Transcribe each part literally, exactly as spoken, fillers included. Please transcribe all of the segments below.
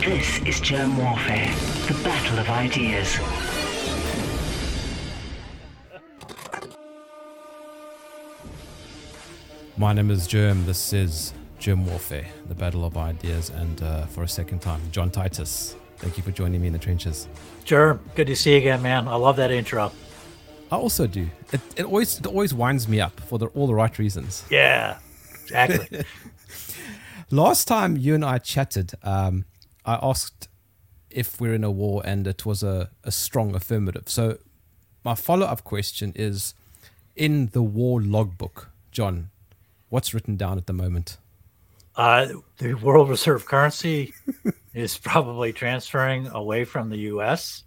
This is Germ Warfare, the battle of ideas. My name is Germ, this is Germ Warfare, the battle of ideas, and uh, for a second time, John Titus, thank you for joining me in the trenches. Germ, good to see you again, man. I love that intro. I also do. It, it always it always winds me up for the, all the right reasons. Yeah, exactly. Last time you and I chatted, um, I asked if we're in a war, and it was a, a strong affirmative. So my follow-up question is, in the war logbook, John, what's written down at the moment? Uh, the World Reserve currency is probably transferring away from the U S.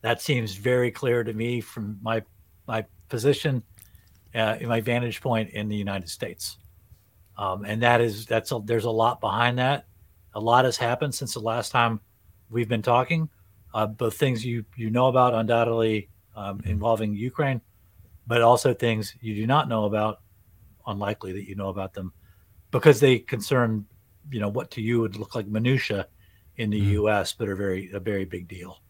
That seems very clear to me from my my position, uh, in my vantage point in the United States. Um, and that is that's a, there's a lot behind that. A lot has happened since the last time we've been talking. Uh, both things you you know about, undoubtedly, um, involving Ukraine, but also things you do not know about, unlikely that you know about them, because they concern, you know, what to you would look like minutia in the mm. U S, but are very a very big deal.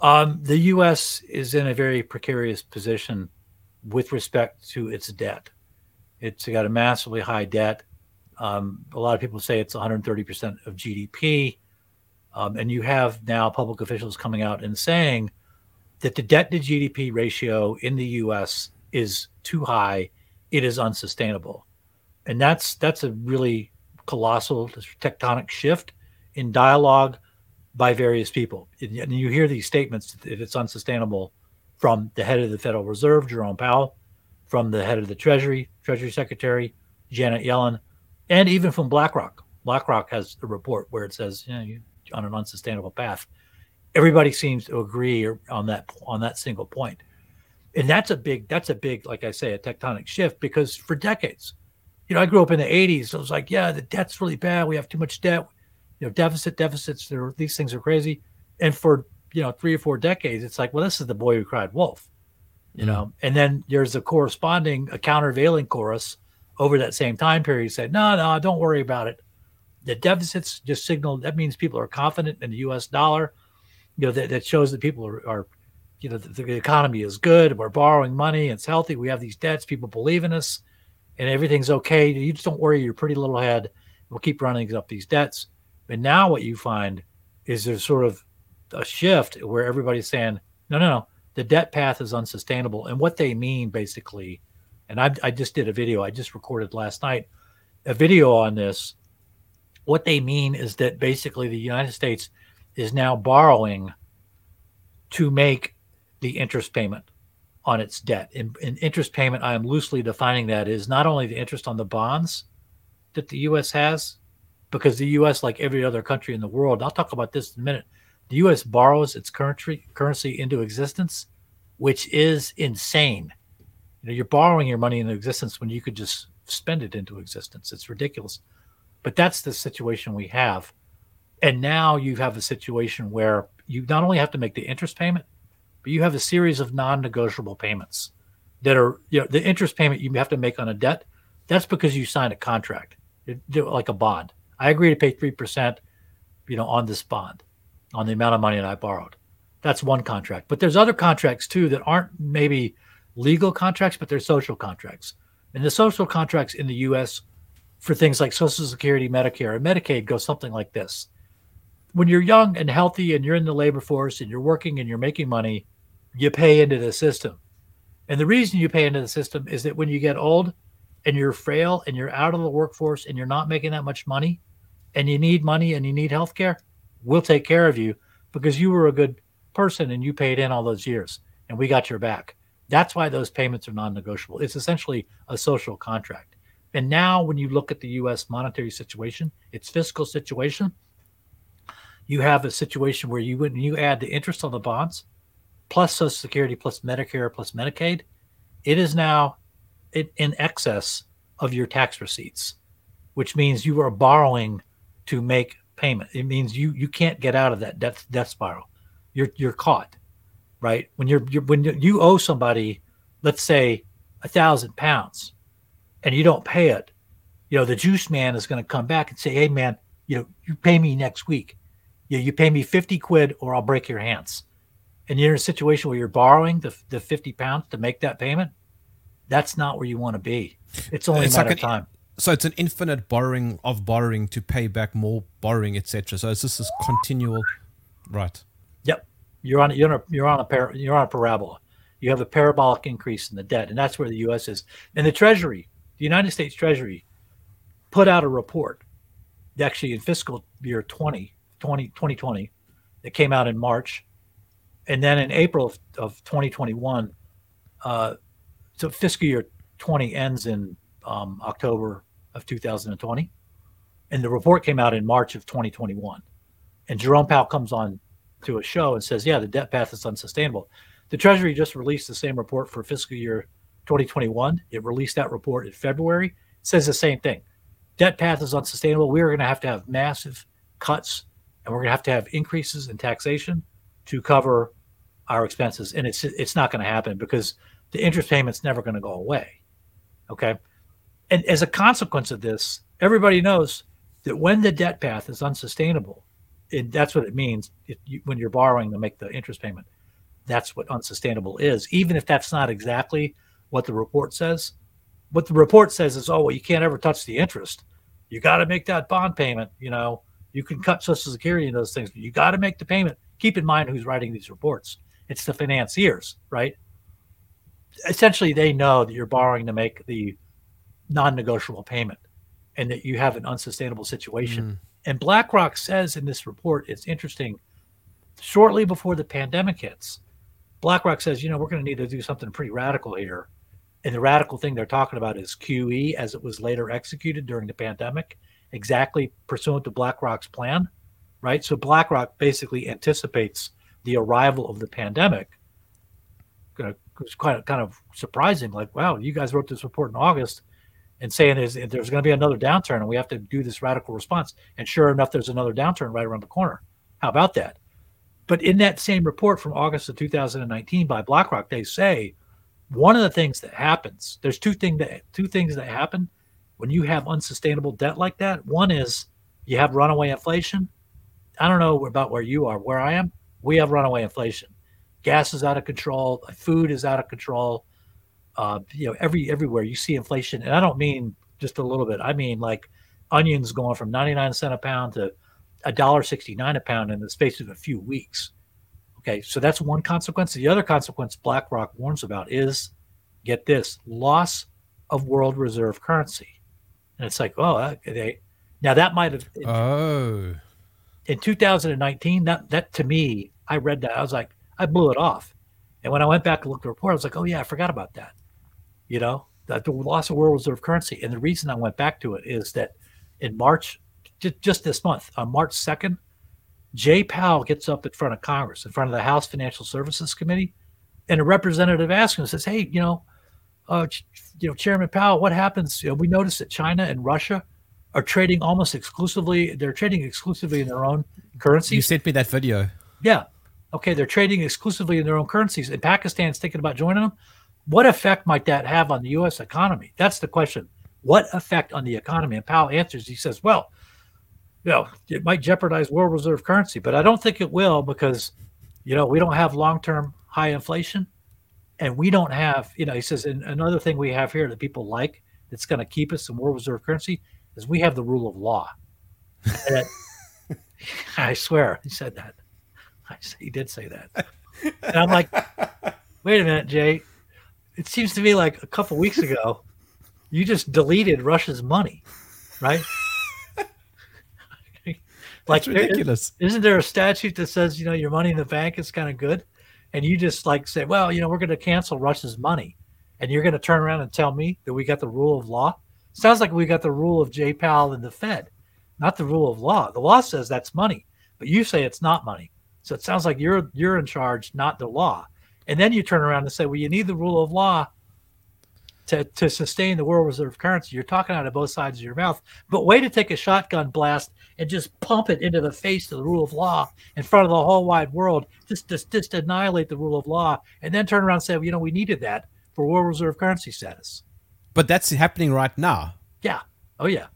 Um, the U S is in a very precarious position with respect to its debt. It's got a massively high debt. Um, a lot of people say it's one hundred thirty percent of G D P. Um, and you have now public officials coming out and saying that the debt to G D P ratio in the U S is too high. It is unsustainable. And that's that's a really colossal tectonic shift in dialogue by various people. And you hear these statements, if it's unsustainable, from the head of the Federal Reserve, Jerome Powell, from the head of the Treasury, Treasury Secretary, Janet Yellen, and even from BlackRock. BlackRock has a report where it says, you know, you're on an unsustainable path. Everybody seems to agree on that on that single point. And that's a big, that's a big, like I say, a tectonic shift, because for decades, you know, I grew up in the eighties. So it was like, yeah, the debt's really bad. We have too much debt. You know, deficit, deficits, there, these things are crazy. And for, you know, three or four decades, it's like, well, this is the boy who cried wolf, you mm-hmm. know? And then there's a corresponding, a countervailing chorus over that same time period who said, no, no, don't worry about it. The deficits just signal, that means people are confident in the U S dollar. You know, that, that shows that people are, are you know, the, the economy is good. We're borrowing money. It's healthy. We have these debts. People believe in us and everything's okay. You just don't worry your pretty little head. We'll keep running up these debts. And now what you find is there's sort of a shift where everybody's saying, no, no, no, the debt path is unsustainable. And what they mean basically, and I, I just did a video, I just recorded last night, a video on this. What they mean is that basically the United States is now borrowing to make the interest payment on its debt. And, and interest payment, I am loosely defining that, is not only the interest on the bonds that the U S has, because the U S, like every other country in the world, I'll talk about this in a minute, the U S borrows its currency currency into existence, which is insane. You know, you're borrowing your money into existence when you could just spend it into existence. It's ridiculous. But that's the situation we have. And now you have a situation where you not only have to make the interest payment, but you have a series of non-negotiable payments that are, you know, the interest payment you have to make on a debt, that's because you signed a contract, it, like a bond. I agree to pay three percent, you know, on this bond, on the amount of money that I borrowed. That's one contract. But there's other contracts, too, that aren't maybe legal contracts, but they're social contracts. And the social contracts in the U S for things like Social Security, Medicare, and Medicaid go something like this. When you're young and healthy and you're in the labor force and you're working and you're making money, you pay into the system. And the reason you pay into the system is that when you get old and you're frail and you're out of the workforce and you're not making that much money, and you need money and you need health care, we'll take care of you because you were a good person and you paid in all those years and we got your back. That's why those payments are non-negotiable. It's essentially a social contract. And now when you look at the U S monetary situation, its fiscal situation, you have a situation where you when you add the interest on the bonds, plus Social Security, plus Medicare, plus Medicaid, it is now in excess of your tax receipts, which means you are borrowing to make payment. It means you you can't get out of that death death spiral. You're you're caught, right? When you're, you're when you owe somebody, let's say a thousand pounds, and you don't pay it, you know the juice man is going to come back and say, "Hey man, you know you pay me next week," you, you pay me fifty quid or I'll break your hands. And you're in a situation where you're borrowing the, the fifty pounds to make that payment. That's not where you want to be. It's only it's a matter like an, of time. So it's an infinite borrowing of borrowing to pay back more borrowing, et cetera. So it's just this continual, right? Yep, you're on you're on a you're on a, par, you're on a parabola. You have a parabolic increase in the debt, and that's where the U S is. And the Treasury, the United States Treasury, put out a report, actually in fiscal year twenty twenty, twenty twenty, that came out in March, and then in April of, of twenty twenty-one. Uh, So fiscal year twenty ends in um, October of two thousand twenty. And the report came out in March of twenty twenty-one. And Jerome Powell comes on to a show and says, yeah, the debt path is unsustainable. The Treasury just released the same report for fiscal year twenty twenty-one. It released that report in February. It says the same thing. Debt path is unsustainable. We're going to have to have massive cuts, and we're going to have to have increases in taxation to cover our expenses. And it's it's not going to happen because the interest payment's never going to go away, okay? And as a consequence of this, everybody knows that when the debt path is unsustainable, and that's what it means if you, when you're borrowing to make the interest payment, that's what unsustainable is, even if that's not exactly what the report says. What the report says is, oh, well, you can't ever touch the interest. You got to make that bond payment, you know. You can cut Social Security and those things, but you got to make the payment. Keep in mind who's writing these reports. It's the financiers, right? Essentially, they know that you're borrowing to make the non-negotiable payment and that you have an unsustainable situation. Mm. And BlackRock says in this report, it's interesting, shortly before the pandemic hits, BlackRock says, you know, we're going to need to do something pretty radical here. And the radical thing they're talking about is Q E, as it was later executed during the pandemic, exactly pursuant to BlackRock's plan, right? So BlackRock basically anticipates the arrival of the pandemic. Going to It was quite kind of surprising, like, wow, you guys wrote this report in August and saying there's, there's going to be another downturn and we have to do this radical response. And sure enough, there's another downturn right around the corner. How about that? But in that same report from August of two thousand nineteen by BlackRock, they say one of the things that happens, there's two, thing that, two things that happen when you have unsustainable debt like that. One is you have runaway inflation. I don't know about where you are, where I am. We have runaway inflation. Gas is out of control. Food is out of control. Uh, you know, every everywhere you see inflation, and I don't mean just a little bit. I mean like onions going from ninety-nine cents a pound to one dollar sixty-nine a pound in the space of a few weeks. Okay, so that's one consequence. The other consequence BlackRock warns about is, get this, loss of world reserve currency. And it's like, oh, they, now that might have. Oh. In two thousand nineteen, that that to me, I read that I was like, I blew it off. And when I went back and looked at the report, I was like, oh, yeah, I forgot about that. You know, the, the loss of world reserve currency. And the reason I went back to it is that in March, j- just this month, on March second, Jay Powell gets up in front of Congress, in front of the House Financial Services Committee, and a representative asks him, says, hey, you know, uh, ch- you know, Chairman Powell, what happens? You know, we noticed that China and Russia are trading almost exclusively. They're trading exclusively in their own currency. You sent me that video. Yeah. Okay, they're trading exclusively in their own currencies, and Pakistan's thinking about joining them. What effect might that have on the U S economy? That's the question. What effect on the economy? And Powell answers, he says, well, you know, it might jeopardize world reserve currency, but I don't think it will because, you know, we don't have long-term high inflation, and we don't have, you know, he says, and another thing we have here that people like that's going to keep us in world reserve currency is we have the rule of law. And it, I swear he said that. He did say that. And I'm like, wait a minute, Jay. It seems to me like a couple weeks ago, you just deleted Russia's money, right? Like, that's ridiculous. There, isn't there a statute that says, you know, your money in the bank is kind of good? And you just like say, well, you know, we're going to cancel Russia's money. And you're going to turn around and tell me that we got the rule of law? Sounds like we got the rule of Jay Powell and the Fed, not the rule of law. The law says that's money, but you say it's not money. So it sounds like you're you're in charge, not the law. And then you turn around and say, well, you need the rule of law to, to sustain the world reserve currency. You're talking out of both sides of your mouth. But way to take a shotgun blast and just pump it into the face of the rule of law in front of the whole wide world, just, just, just annihilate the rule of law, and then turn around and say, well, you know, we needed that for world reserve currency status. But that's happening right now. Yeah. Oh, yeah.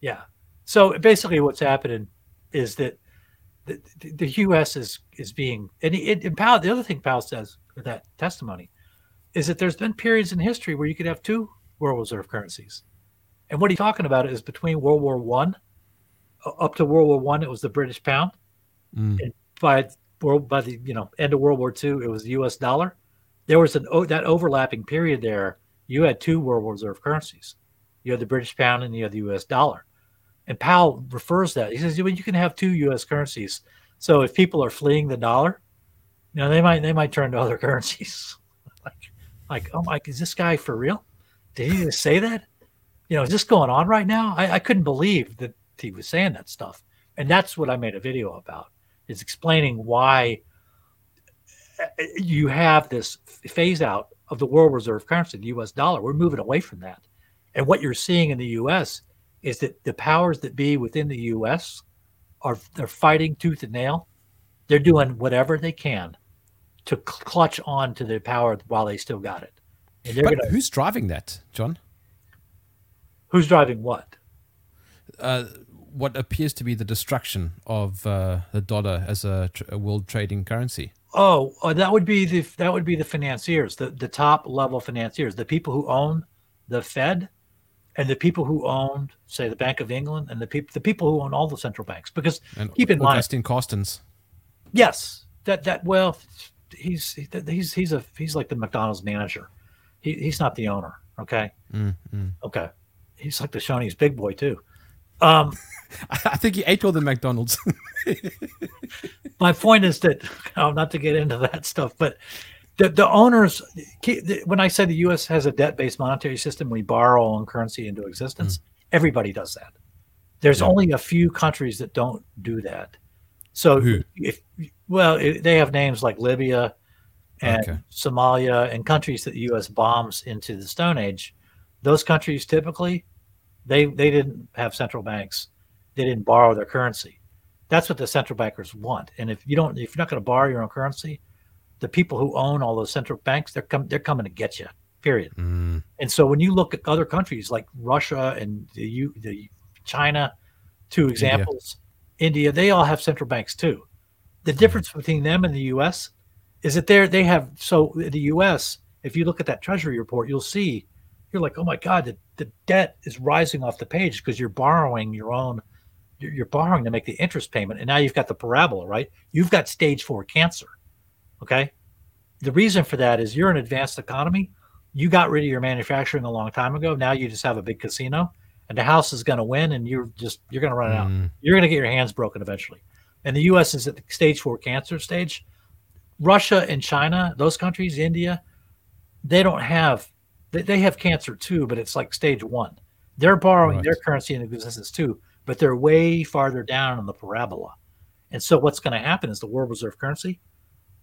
Yeah. So basically what's happening is that the, the U S is is being, and it, and Powell, the other thing Powell says with that testimony is that there's been periods in history where you could have two world reserve currencies. And what he's talking about is between World War One up to World War One, it was the British pound. Mm. And by world by the you know end of World War Two, it was the U S dollar. There was an that overlapping period there. You had two world reserve currencies. You had the British pound and you had the U S dollar. And Powell refers to that. He says, well, you can have two U S currencies. So if people are fleeing the dollar, you know, they might they might turn to other currencies. like, like, oh my, is this guy for real? Did he just say that? You know, is this going on right now? I, I couldn't believe that he was saying that stuff. And that's what I made a video about, is explaining why you have this phase out of the world reserve currency, the U S dollar. We're moving away from that. And what you're seeing in the U S is that the powers that be within the U S are they're fighting tooth and nail. They're doing whatever they can to clutch on to their power while they still got it. And but gonna, who's driving that, John? Who's driving what? Uh, what appears to be the destruction of uh, the dollar as a, tr- a world trading currency. Oh, uh, that would be the that would be the financiers, the, the top level financiers, the people who own the Fed, and the people who owned, say, the Bank of England, and the people the people who own all the central banks. Because and keep in mind, Agustín Carstens. Yes, that that well, he's he's he's a he's like the McDonald's manager. He he's not the owner. Okay. Mm, mm. Okay. He's like the Shoney's big boy too. Um, I think he ate all the McDonald's. My point is that, oh, not to get into that stuff, but the, the owners, when I say the U S has a debt-based monetary system, we borrow on currency into existence. Mm. Everybody does that. There's yeah. only a few countries that don't do that. So, Who? if well, it, they have names like Libya and okay. Somalia and countries that the U S bombs into the Stone Age. Those countries typically, They they didn't have central banks. They didn't borrow their currency. That's what the central bankers want. And if you don't, if you're not going to borrow your own currency, the people who own all those central banks, they're com- they're coming to get you. Period. Mm. And so when you look at other countries like Russia and the U, the China, two examples, India. India, they all have central banks too. The difference between them and the U S is that they're they have so the U S. If you look at that Treasury report, you'll see. You're like, oh my God, the, the debt is rising off the page because you're borrowing your own, you're, you're borrowing to make the interest payment. And now you've got the parabola, right? You've got stage four cancer, okay? The reason for that is you're an advanced economy. You got rid of your manufacturing a long time ago. Now you just have a big casino and the house is going to win and you're just, you're going to run mm. out. You're going to get your hands broken eventually. And the U S is at the stage four cancer stage. Russia and China, those countries, India, they don't have They have cancer too, but it's like stage one. They're borrowing right. their currency into existence too, but they're way farther down on the parabola. And so what's going to happen is the world reserve currency,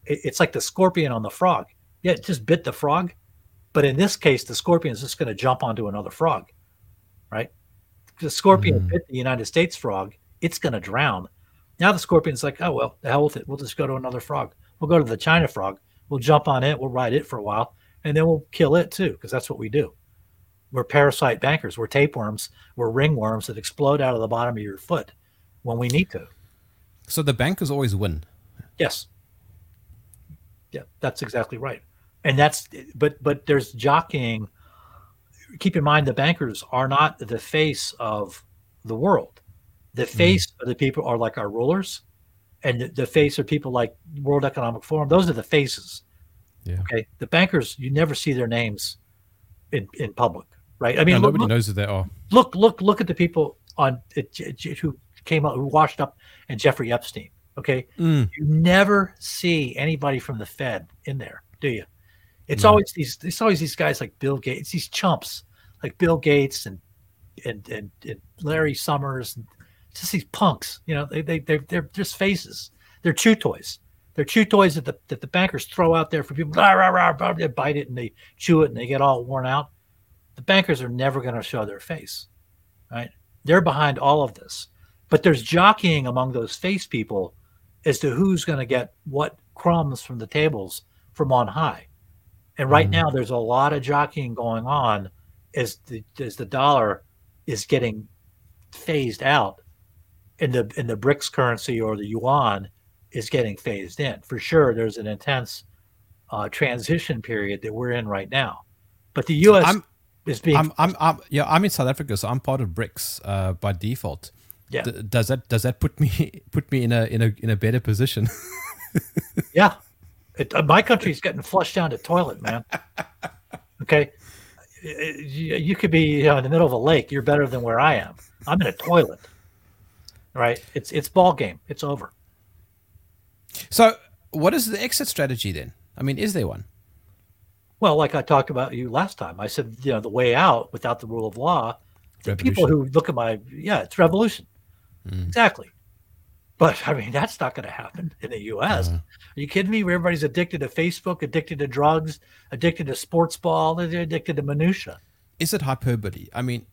it's like the scorpion on the frog. Yeah, it just bit the frog. But in this case, the scorpion is just going to jump onto another frog, right? The scorpion mm-hmm. bit the United States frog. It's going to drown. Now the scorpion's like, oh, well, the hell with it. We'll just go to another frog. We'll go to the China frog. We'll jump on it. We'll ride it for a while. And then we'll kill it too, because that's what we do. We're parasite bankers. We're tapeworms. We're ringworms that explode out of the bottom of your foot when we need to. So the bankers always win. Yes. Yeah, that's exactly right. And that's, but but there's jockeying. Keep in mind, the bankers are not the face of the world. The face mm-hmm. of the people are like our rulers, and the, the face of people like World Economic Forum. Those are the faces. Yeah. Okay. The bankers, you never see their names in, in public, right? I mean, no, look, nobody look, knows who they are. Look, look, look at the people on it, it, who came out, who washed up, and Jeffrey Epstein. Okay, mm. you never see anybody from the Fed in there, do you? It's no. always these. It's always these guys like Bill Gates. These chumps like Bill Gates and and and, and Larry Summers, and just these punks. You know, they they they're, they're just faces. They're chew toys. They're chew toys that the that the bankers throw out there for people. Rah, rah, rah, rah, they bite it and they chew it and they get all worn out. The bankers are never going to show their face, right? They're behind all of this. But there's jockeying among those face people as to who's going to get what crumbs from the tables from on high. And right mm-hmm. now there's a lot of jockeying going on as the, as the dollar is getting phased out. in the in the BRICS currency or the yuan is getting phased in. For sure, there's an intense uh, transition period that we're in right now. But the U S I'm, is being... I'm, I'm, I'm, yeah, I'm in South Africa, so I'm part of BRICS uh, by default. Yeah. D- does that does that put me put me in a in a in a better position? Yeah, it, uh, my country's getting flushed down the toilet, man. Okay, you, you could be you know, in the middle of a lake. You're better than where I am. I'm in a toilet. Right? It's it's ball game. It's over. So, what is the exit strategy then? I mean, is there one? Well, like I talked about you last time, I said, you know, the way out without the rule of law. The people who look at my, yeah, it's revolution. Mm. Exactly. But I mean, that's not going to happen in the U S. Uh-huh. Are you kidding me? Where everybody's addicted to Facebook, addicted to drugs, addicted to sports ball, they're addicted to minutia. Is it hyperbole? I mean,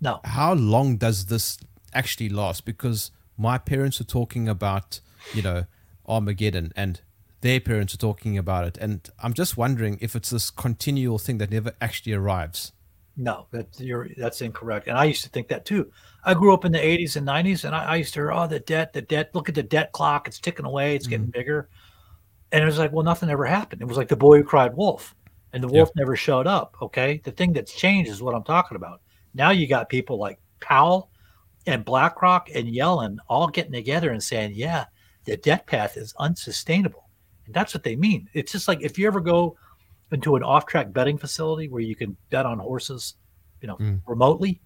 no. How long does this actually last? Because my parents are talking about, you know, Armageddon, and their parents are talking about it, and I'm just wondering if it's this continual thing that never actually arrives. No, that's you're that's incorrect. And I used to think that too. I grew up in the eighties and nineties, and I, I used to hear, oh, the debt, the debt. Look at the debt clock; it's ticking away, it's getting mm. bigger. And it was like, well, nothing ever happened. It was like the boy who cried wolf, and the wolf yep. never showed up. Okay, the thing that's changed is what I'm talking about. Now you got people like Powell and BlackRock and Yellen all getting together and saying, yeah, the debt path is unsustainable. And that's what they mean. It's just like if you ever go into an off-track betting facility where you can bet on horses, you know, mm. remotely,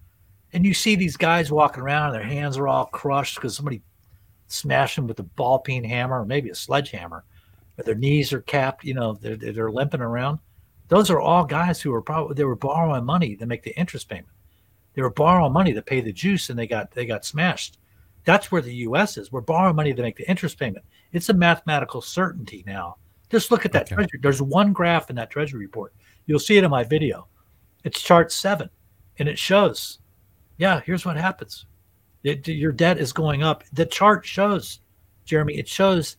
and you see these guys walking around and their hands are all crushed because somebody smashed them with a ball peen hammer or maybe a sledgehammer, but their knees are capped, you know, they're, they're limping around. Those are all guys who are probably, they were borrowing money to make the interest payment. They were borrowing money to pay the juice, and they got they got smashed. That's where the U S is. We're borrowing money to make the interest payment. It's a mathematical certainty now. Just look at that okay. Treasury. There's one graph in that Treasury report. You'll see it in my video. It's chart seven, and it shows, yeah, here's what happens. It, your debt is going up. The chart shows, Jeremy, it shows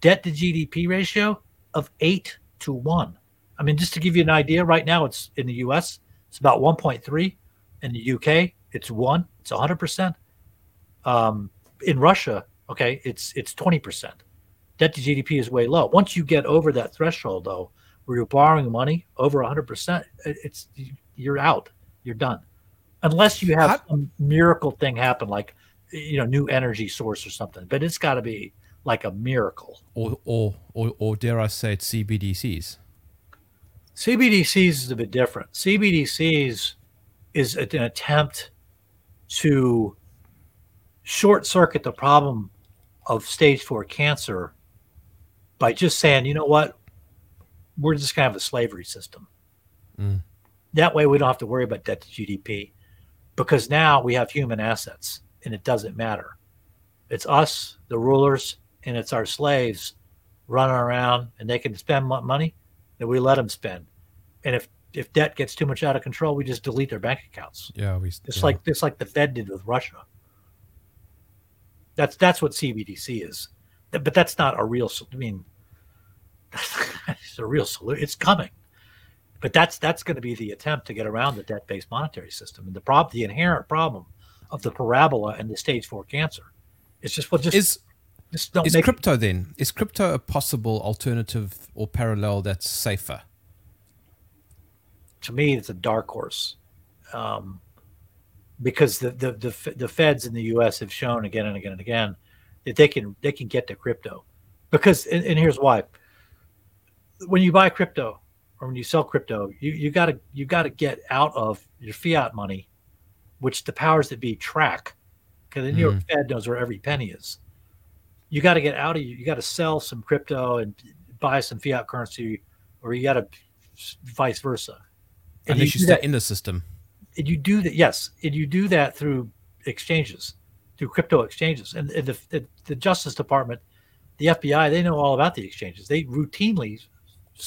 debt to G D P ratio of eight to one. I mean, just to give you an idea, right now it's in the U S, it's about one point three. In the U K, it's one. It's one hundred percent. Um, in Russia, okay, it's it's twenty percent. Debt to G D P is way low. Once you get over that threshold, though, where you're borrowing money over one hundred percent, it's you're out. You're done, unless you have How- some miracle thing happen, like you know, new energy source or something. But it's got to be like a miracle. Or, or or or dare I say, it's C B D Cs. C B D Cs is a bit different. C B D Cs is an attempt to short circuit the problem of stage four cancer by just saying, you know what, we're just gonna have a slavery system. Mm. That way we don't have to worry about debt to G D P, because now we have human assets and it doesn't matter. It's us, the rulers, and it's our slaves running around, and they can spend money that we let them spend. And if if debt gets too much out of control, we just delete their bank accounts. Yeah, we just yeah. like just like the Fed did with Russia. That's that's what C B D C is, but that's not a real. I mean, it's a real solution. It's coming, but that's that's going to be the attempt to get around the debt-based monetary system and the prob the inherent problem of the parabola and the stage four cancer. It's just what well, just is. Just don't is make crypto it. Then? Is crypto a possible alternative or parallel that's safer? To me, it's a dark horse. Um, Because the, the the the feds in the U S have shown again and again and again that they can they can get to crypto, because and, and here's why. When you buy crypto or when you sell crypto, you you gotta you gotta get out of your fiat money, which the powers that be track, because the New York mm-hmm. Fed knows where every penny is. You gotta get out of you. You gotta sell some crypto and buy some fiat currency, or you gotta vice versa. And unless you, you stay that, in the system. And you do that, yes, and you do that through exchanges, through crypto exchanges. And, and the, the the Justice Department, the F B I, they know all about the exchanges. They routinely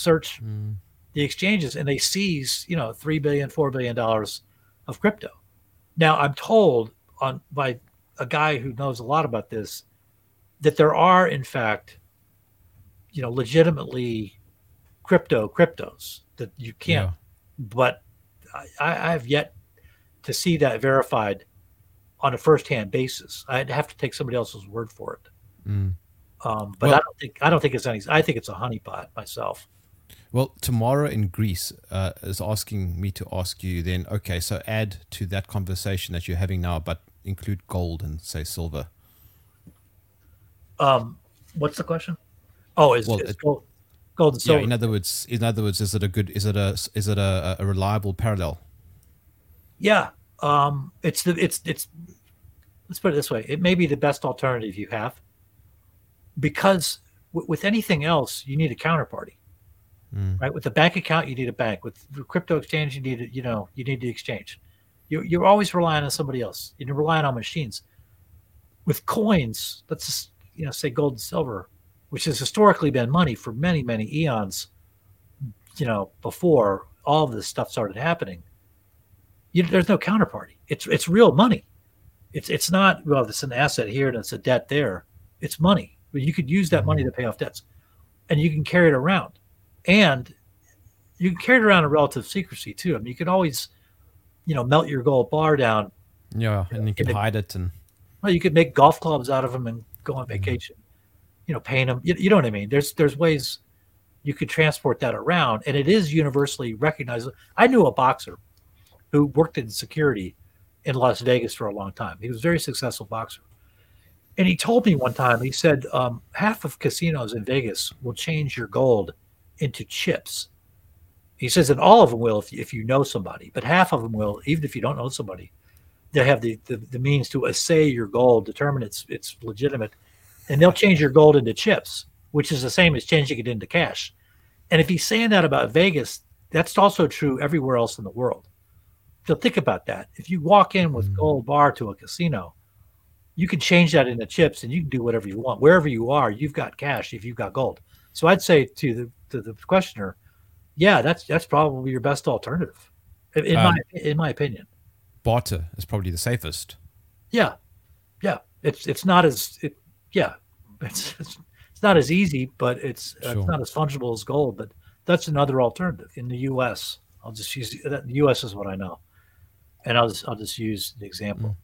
search mm. the exchanges, and they seize, you know, three billion dollars, four billion dollars of crypto. Now, I'm told on by a guy who knows a lot about this that there are, in fact, you know, legitimately crypto cryptos that you can't, yeah. but I, I have yet to see that verified on a first-hand basis. I'd have to take somebody else's word for it. Mm. Um, but well, I don't think I don't think it's any. I think it's a honeypot myself. Well, tomorrow in Greece uh, is asking me to ask you then, okay, so add to that conversation that you're having now, but include gold and say silver. Um, what's the question? Oh, is, well, is it, gold, gold and silver? Yeah, in other words, in other words, is it a good? Is it a? Is it a, a reliable parallel? Yeah, um, it's the it's it's. Let's put it this way: it may be the best alternative you have, because w- with anything else, you need a counterparty. Mm. Right, with a bank account, you need a bank. With crypto exchange, you need a, you know you need the exchange. You, you're always relying on somebody else. You're relying on machines. With coins, let's just you know say gold and silver, which has historically been money for many many eons. You know before all of this stuff started happening, you, there's no counterparty. It's it's real money. It's it's not well. It's an asset here and it's a debt there. It's money. You could use that money to pay off debts, and you can carry it around. And you can carry it around in relative secrecy too. I mean, you can always, you know, melt your gold bar down. Yeah, and you, know, you can hide it, and well, you could make golf clubs out of them and go on vacation. Mm-hmm. You know, paint them. You, you know what I mean? There's there's ways you could transport that around, and it is universally recognized. I knew a boxer who worked in security in Las Vegas for a long time. He was a very successful boxer, and he told me one time. He said, um, half of casinos in Vegas will change your gold into chips. He says, and all of them will if, if you know somebody, but half of them will, even if you don't know somebody. They have the, the, the means to assay your gold, determine it's it's legitimate, and they'll change your gold into chips, which is the same as changing it into cash. And if he's saying that about Vegas, that's also true everywhere else in the world. So think about that. If you walk in with gold bar to a casino, you can change that into chips and you can do whatever you want. Wherever you are, you've got cash if you've got gold. So I'd say to the to the questioner, yeah, that's that's probably your best alternative, in um, my in my opinion. Barter is probably the safest. Yeah, yeah, it's it's not as it, yeah, it's, it's it's not as easy, but it's sure. uh, it's not as fungible as gold. But that's another alternative in the U S. I'll just use the U S is what I know, and I'll just I'll just use an example. Mm.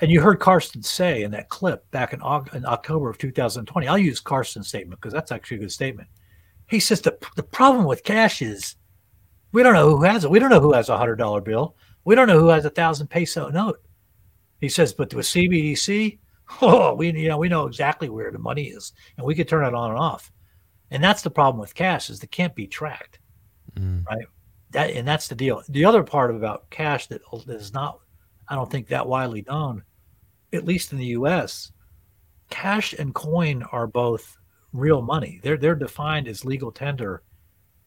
And you heard Carsten say in that clip back in, in October of two thousand twenty. I'll use Carsten's statement because that's actually a good statement. He says the the problem with cash is we don't know who has it. We don't know who has a hundred dollar bill. We don't know who has a thousand peso note. He says, but with C B D C, oh, we you know we know exactly where the money is, and we can turn it on and off. And that's the problem with cash is it can't be tracked, mm. right? That and that's the deal. The other part about cash that is not, I don't think that widely known, at least in the U S, cash and coin are both real money. They're they're defined as legal tender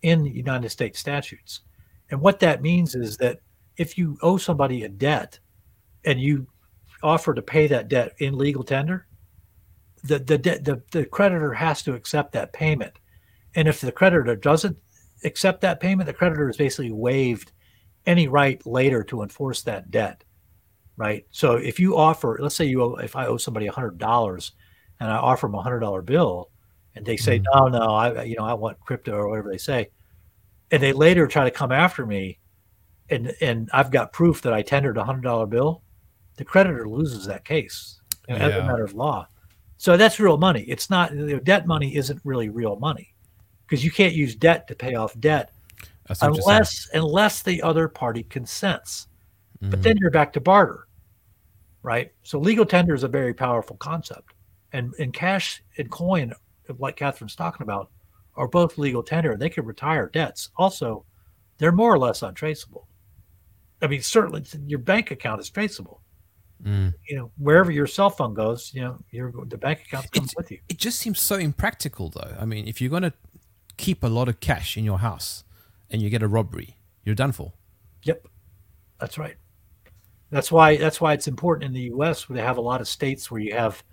in the United States statutes. And what that means is that if you owe somebody a debt and you offer to pay that debt in legal tender, the the de- the, the creditor has to accept that payment. And if the creditor doesn't accept that payment, the creditor is basically waived any right later to enforce that debt, right? So if you offer, let's say you owe, if I owe somebody one hundred dollars and I offer them a one hundred dollar bill, and they say, no, no, I, you know, I want crypto or whatever they say. And they later try to come after me. And, and I've got proof that I tendered a hundred dollar bill. The creditor loses that case yeah. as a matter of law. So that's real money. It's not, you know, debt money isn't really real money because you can't use debt to pay off debt unless, unless the other party consents, mm-hmm. but then you're back to barter, right? So legal tender is a very powerful concept, and, and cash and coin, like Catherine's talking about, are both legal tender. They can retire debts. Also, they're more or less untraceable. I mean, certainly your bank account is traceable. Mm. You know, wherever your cell phone goes, you know, your the bank account comes with you. It just seems so impractical, though. I mean, if you're going to keep a lot of cash in your house and you get a robbery, you're done for. Yep, that's right. That's why that's why it's important in the U S where they have a lot of states where you have.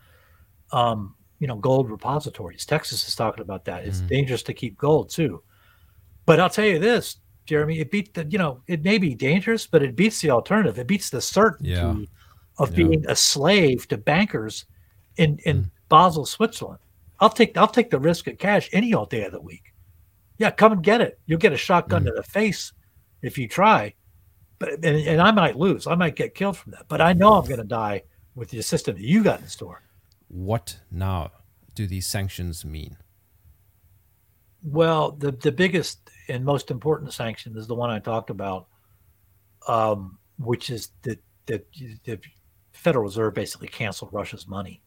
Um, you know, gold repositories. Texas is talking about that. It's mm. dangerous to keep gold too. But I'll tell you this, Jeremy, it beat the, you know, it may be dangerous, but it beats the alternative. It beats the certainty yeah. of yeah. being a slave to bankers in, in mm. Basel, Switzerland. I'll take, I'll take the risk of cash any old day of the week. Yeah. Come and get it. You'll get a shotgun mm. to the face if you try, But and, and I might lose. I might get killed from that. But I know I'm going to die with the system that you got in store. What now do these sanctions mean? Well, the, the biggest and most important sanction is the one I talked about, um, which is that the, the Federal Reserve basically canceled Russia's money.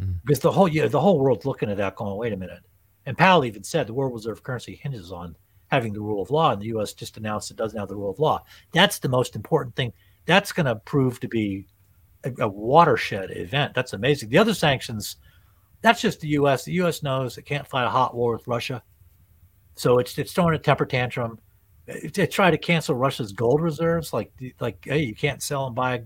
Mm-hmm. Because the whole, you know, the whole world's looking at that going, wait a minute. And Powell even said the world reserve currency hinges on having the rule of law, and the U S just announced it doesn't have the rule of law. That's the most important thing. That's going to prove to be a, a watershed event. That's amazing. The other sanctions, that's just the U S. The U S knows it can't fight a hot war with Russia. So it's it's throwing a temper tantrum. They try to cancel Russia's gold reserves, like, like hey, you can't sell and buy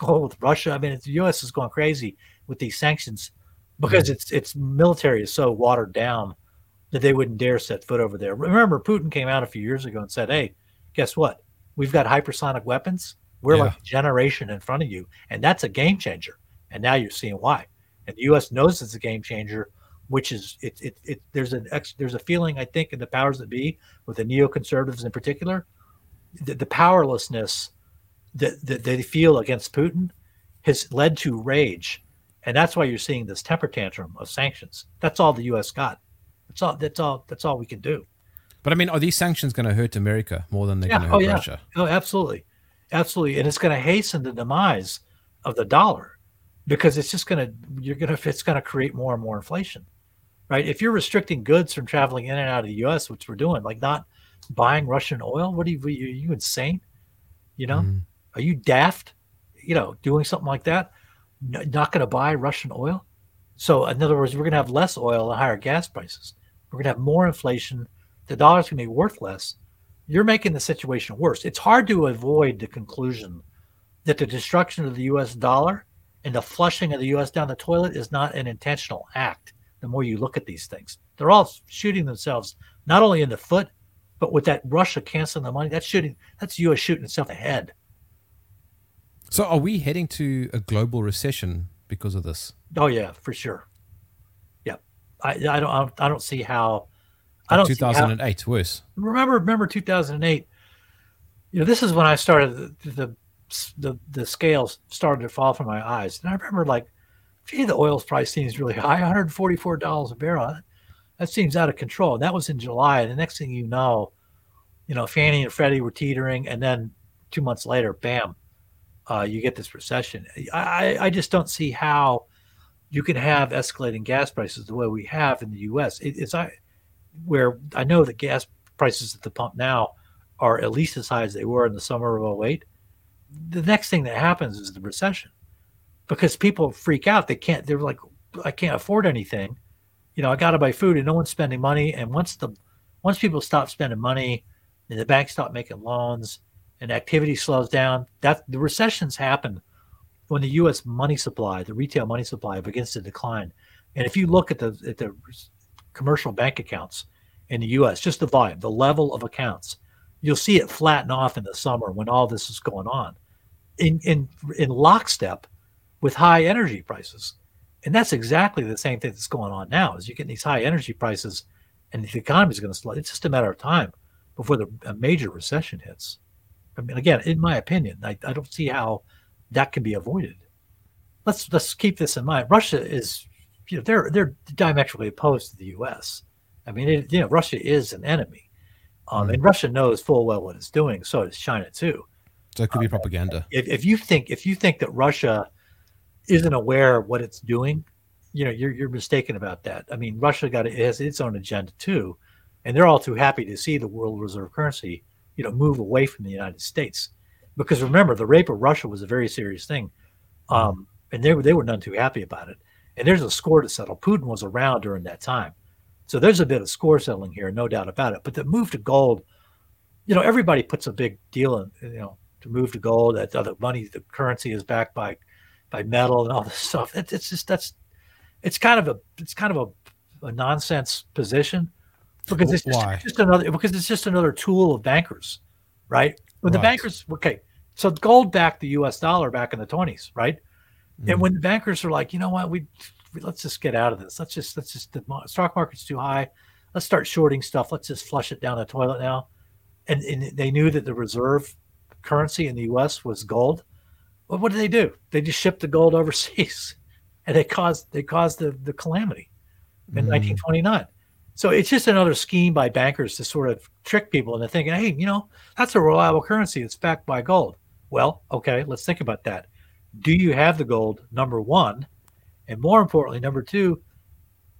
gold with Russia. I mean, it's, the U S is going crazy with these sanctions because its its military is so watered down that they wouldn't dare set foot over there. Remember, Putin came out a few years ago and said, hey, guess what? We've got hypersonic weapons. We're yeah. like a generation in front of you, and that's a game changer. And now you're seeing why. And the U S knows it's a game changer, which is it. It, it there's an ex, there's a feeling, I think, in the powers that be, with the neoconservatives in particular, the, the powerlessness that, that they feel against Putin has led to rage, and that's why you're seeing this temper tantrum of sanctions. That's all the U S got. That's all. That's all. That's all we can do. But I mean, are these sanctions going to hurt America more than they're yeah. going to hurt oh, yeah. Russia? Oh, absolutely, absolutely, and it's going to hasten the demise of the dollar. Because it's just gonna, you're gonna, it's gonna create more and more inflation, right? If you're restricting goods from traveling in and out of the U S, which we're doing, like not buying Russian oil, what are you, are you insane? You know, mm. are you daft? You know, doing something like that, no, not gonna buy Russian oil. So in other words, we're gonna have less oil and higher gas prices. We're gonna have more inflation. The dollar's gonna be worth less. You're making the situation worse. It's hard to avoid the conclusion that the destruction of the U S dollar and the flushing of the U S down the toilet is not an intentional act. The more you look at these things, they're all shooting themselves not only in the foot, but with that Russia canceling the money, that's shooting, that's U S shooting itself ahead. So are we heading to a global recession because of this? Oh yeah, for sure. Yeah, I, I don't, I don't see how. Like I don't. two thousand eight see how, worse. Remember, remember two thousand eight. You know, this is when I started the. the The, the scales started to fall from my eyes. And I remember like, gee, the oil price seems really high, one hundred forty-four dollars a barrel. That seems out of control. And that was in July. And the next thing you know, you know, Fannie and Freddie were teetering. And then two months later, bam, uh, you get this recession. I, I just don't see how you can have escalating gas prices the way we have in the U S. It, it's I, where I know that gas prices at the pump now are at least as high as they were in the summer of oh eight. The next thing that happens is the recession, because people freak out. They can't, they're like, I can't afford anything. You know, I got to buy food and no one's spending money. And once the, once people stop spending money and the banks stop making loans and activity slows down, that the recessions happen when the U S money supply, the retail money supply begins to decline. And if you look at the, at the commercial bank accounts in the U S, just the volume, the level of accounts, you'll see it flatten off in the summer when all this is going on in, in, in lockstep with high energy prices. And that's exactly the same thing that's going on now is you're getting these high energy prices and the economy is going to slow. It's just a matter of time before the, a major recession hits. I mean, again, in my opinion, I, I don't see how that can be avoided. Let's, let's keep this in mind. Russia is, you know, they're, they're diametrically opposed to the U S. I mean, it, you know, Russia is an enemy. Um, and Russia knows full well what it's doing. So does China too. So it could be um, propaganda. If, if you think if you think that Russia isn't aware of what it's doing, you know you're you're mistaken about that. I mean, Russia got it has its own agenda too, and they're all too happy to see the world reserve currency, you know, move away from the United States, because remember the rape of Russia was a very serious thing, um, and they were they were none too happy about it. And there's a score to settle. Putin was around during that time. So there's a bit of score settling here, no doubt about it. But the move to gold, you know, everybody puts a big deal in, you know, to move to gold. That other money, the currency is backed by, by metal and all this stuff. It, it's just that's, it's kind of a it's kind of a, a nonsense position, because it's just, it's just another because it's just another tool of bankers, right? When right. the bankers okay, so gold backed the U S dollar back in the twenties, right? Mm. And when the bankers are like, you know what, we. Let's just get out of this. Let's just, let's just, the stock market's too high. Let's start shorting stuff. Let's just flush it down the toilet now. And, and they knew that the reserve currency in the U S was gold. Well, what did they do? They just shipped the gold overseas, and they caused they caused the, the calamity in mm. nineteen twenty-nine. So it's just another scheme by bankers to sort of trick people into thinking, hey, you know, that's a reliable currency. It's backed by gold. Well, okay, let's think about that. Do you have the gold, number one? And more importantly, number two,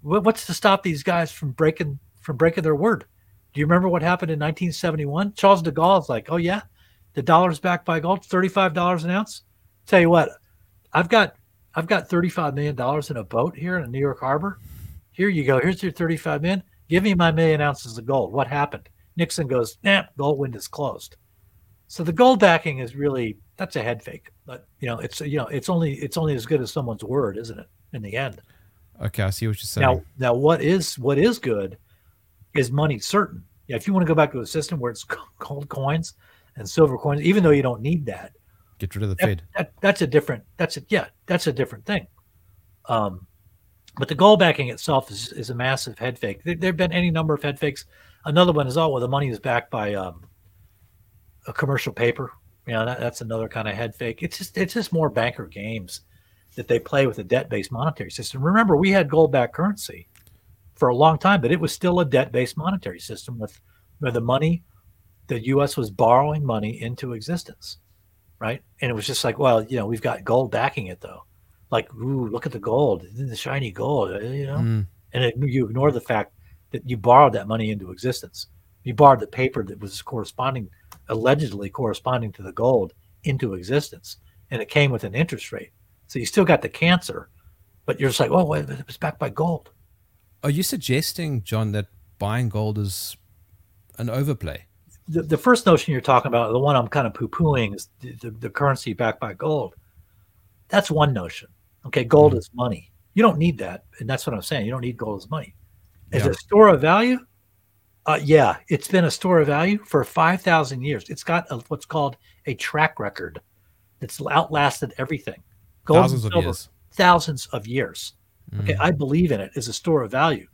what's to stop these guys from breaking from breaking their word? Do you remember what happened in nineteen seventy-one? Charles de Gaulle is like, oh, yeah, the dollar's backed by gold, thirty-five dollars an ounce. Tell you what, I've got I've got thirty-five million dollars in a boat here in a New York harbor. Here you go. Here's your thirty-five million. Give me my million ounces of gold. What happened? Nixon goes, nah, gold window's closed. So the gold backing is really, that's a head fake. But, you know, it's, you know, it's only, it's only as good as someone's word, isn't it? In the end. Okay. I see what you're saying. Now, now what is, what is good is money certain. Yeah, if you want to go back to a system where it's gold coins and silver coins, even though you don't need that, get rid of the that, Fed. That, that's a different, that's a, yeah, that's a different thing. Um, But the gold backing itself is, is a massive head fake. There have been any number of head fakes. Another one is, oh, well, the money is backed by um, a commercial paper. You know, that, that's another kind of head fake. It's just it's just more banker games that they play with a debt-based monetary system. Remember, we had gold-backed currency for a long time, but it was still a debt-based monetary system with where the money, the U S was borrowing money into existence, right? And it was just like, well, you know, we've got gold backing it, though. Like, ooh, look at the gold, the shiny gold, you know? Mm. And it, you ignore the fact that you borrowed that money into existence. You borrowed the paper that was corresponding, allegedly corresponding to the gold into existence. And it came with an interest rate. So you still got the cancer, but you're just like, oh, it was backed by gold. Are you suggesting, John, that buying gold is an overplay? The, the first notion you're talking about, the one I'm kind of poo-pooing, is the, the, the currency backed by gold. That's one notion. Okay, gold is money. You don't need that, and that's what I'm saying. You don't need gold as money. As yeah. a store of value, uh, yeah, it's been a store of value for five thousand years. It's got a, what's called a track record that's outlasted everything. Gold thousands and silver, of years. Thousands of years. Okay, mm. I believe in it as a store of value.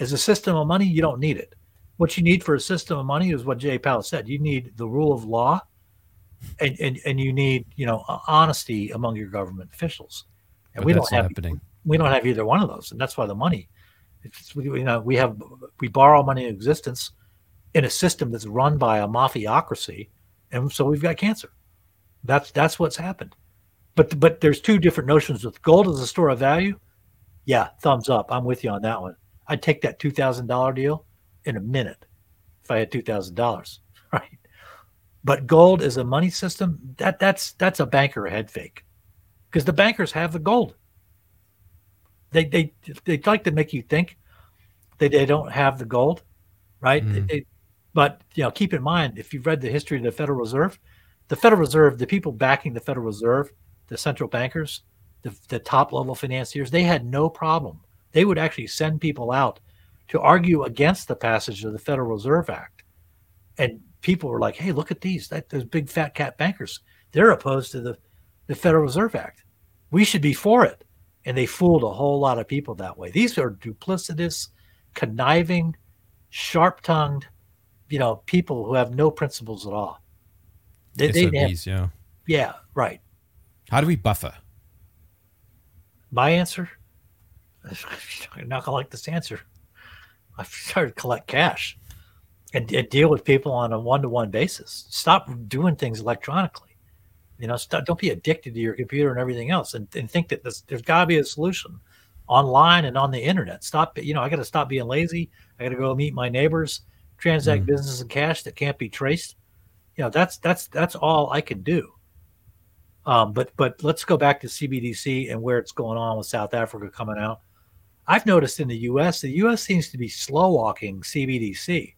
As a system of money, you don't need it. What you need for a system of money is what Jay Powell said. You need the rule of law, and and, and you need you know honesty among your government officials. And but we don't have happening. we don't have either one of those, and that's why the money, it's, you know, we have we borrow money in existence in a system that's run by a mafiocracy, and so we've got cancer. That's that's what's happened. But but there's two different notions with gold as a store of value. Yeah, thumbs up. I'm with you on that one. I'd take that two thousand dollar deal in a minute if I had two thousand dollars, right? But gold as a money system, that that's that's a banker head fake. Because the bankers have the gold. They they they like to make you think that they don't have the gold, right? Mm. They, but you know, keep in mind, if you've read the history of the Federal Reserve, the Federal Reserve, the people backing the Federal Reserve, the central bankers, the, the top level financiers, they had no problem. They would actually send people out to argue against the passage of the Federal Reserve Act. And people were like, hey, look at these, that, those big fat cat bankers. They're opposed to the, the Federal Reserve Act. We should be for it. And they fooled a whole lot of people that way. These are duplicitous, conniving, sharp-tongued, you know, people who have no principles at all. They, S O Bs, they have, yeah. Yeah, right. How do we buffer? My answer? I'm not going to like this answer. I've started to collect cash and, and deal with people on a one-to-one basis. Stop doing things electronically. You know, stop, don't be addicted to your computer and everything else, and, and think that this, there's got to be a solution online and on the internet. Stop, you know, I got to stop being lazy. I got to go meet my neighbors, transact mm. business in cash that can't be traced. You know, that's that's that's all I can do. Um, but but let's go back to C B D C and where it's going on with South Africa coming out. I've noticed in the U S, the U S seems to be slow walking C B D C.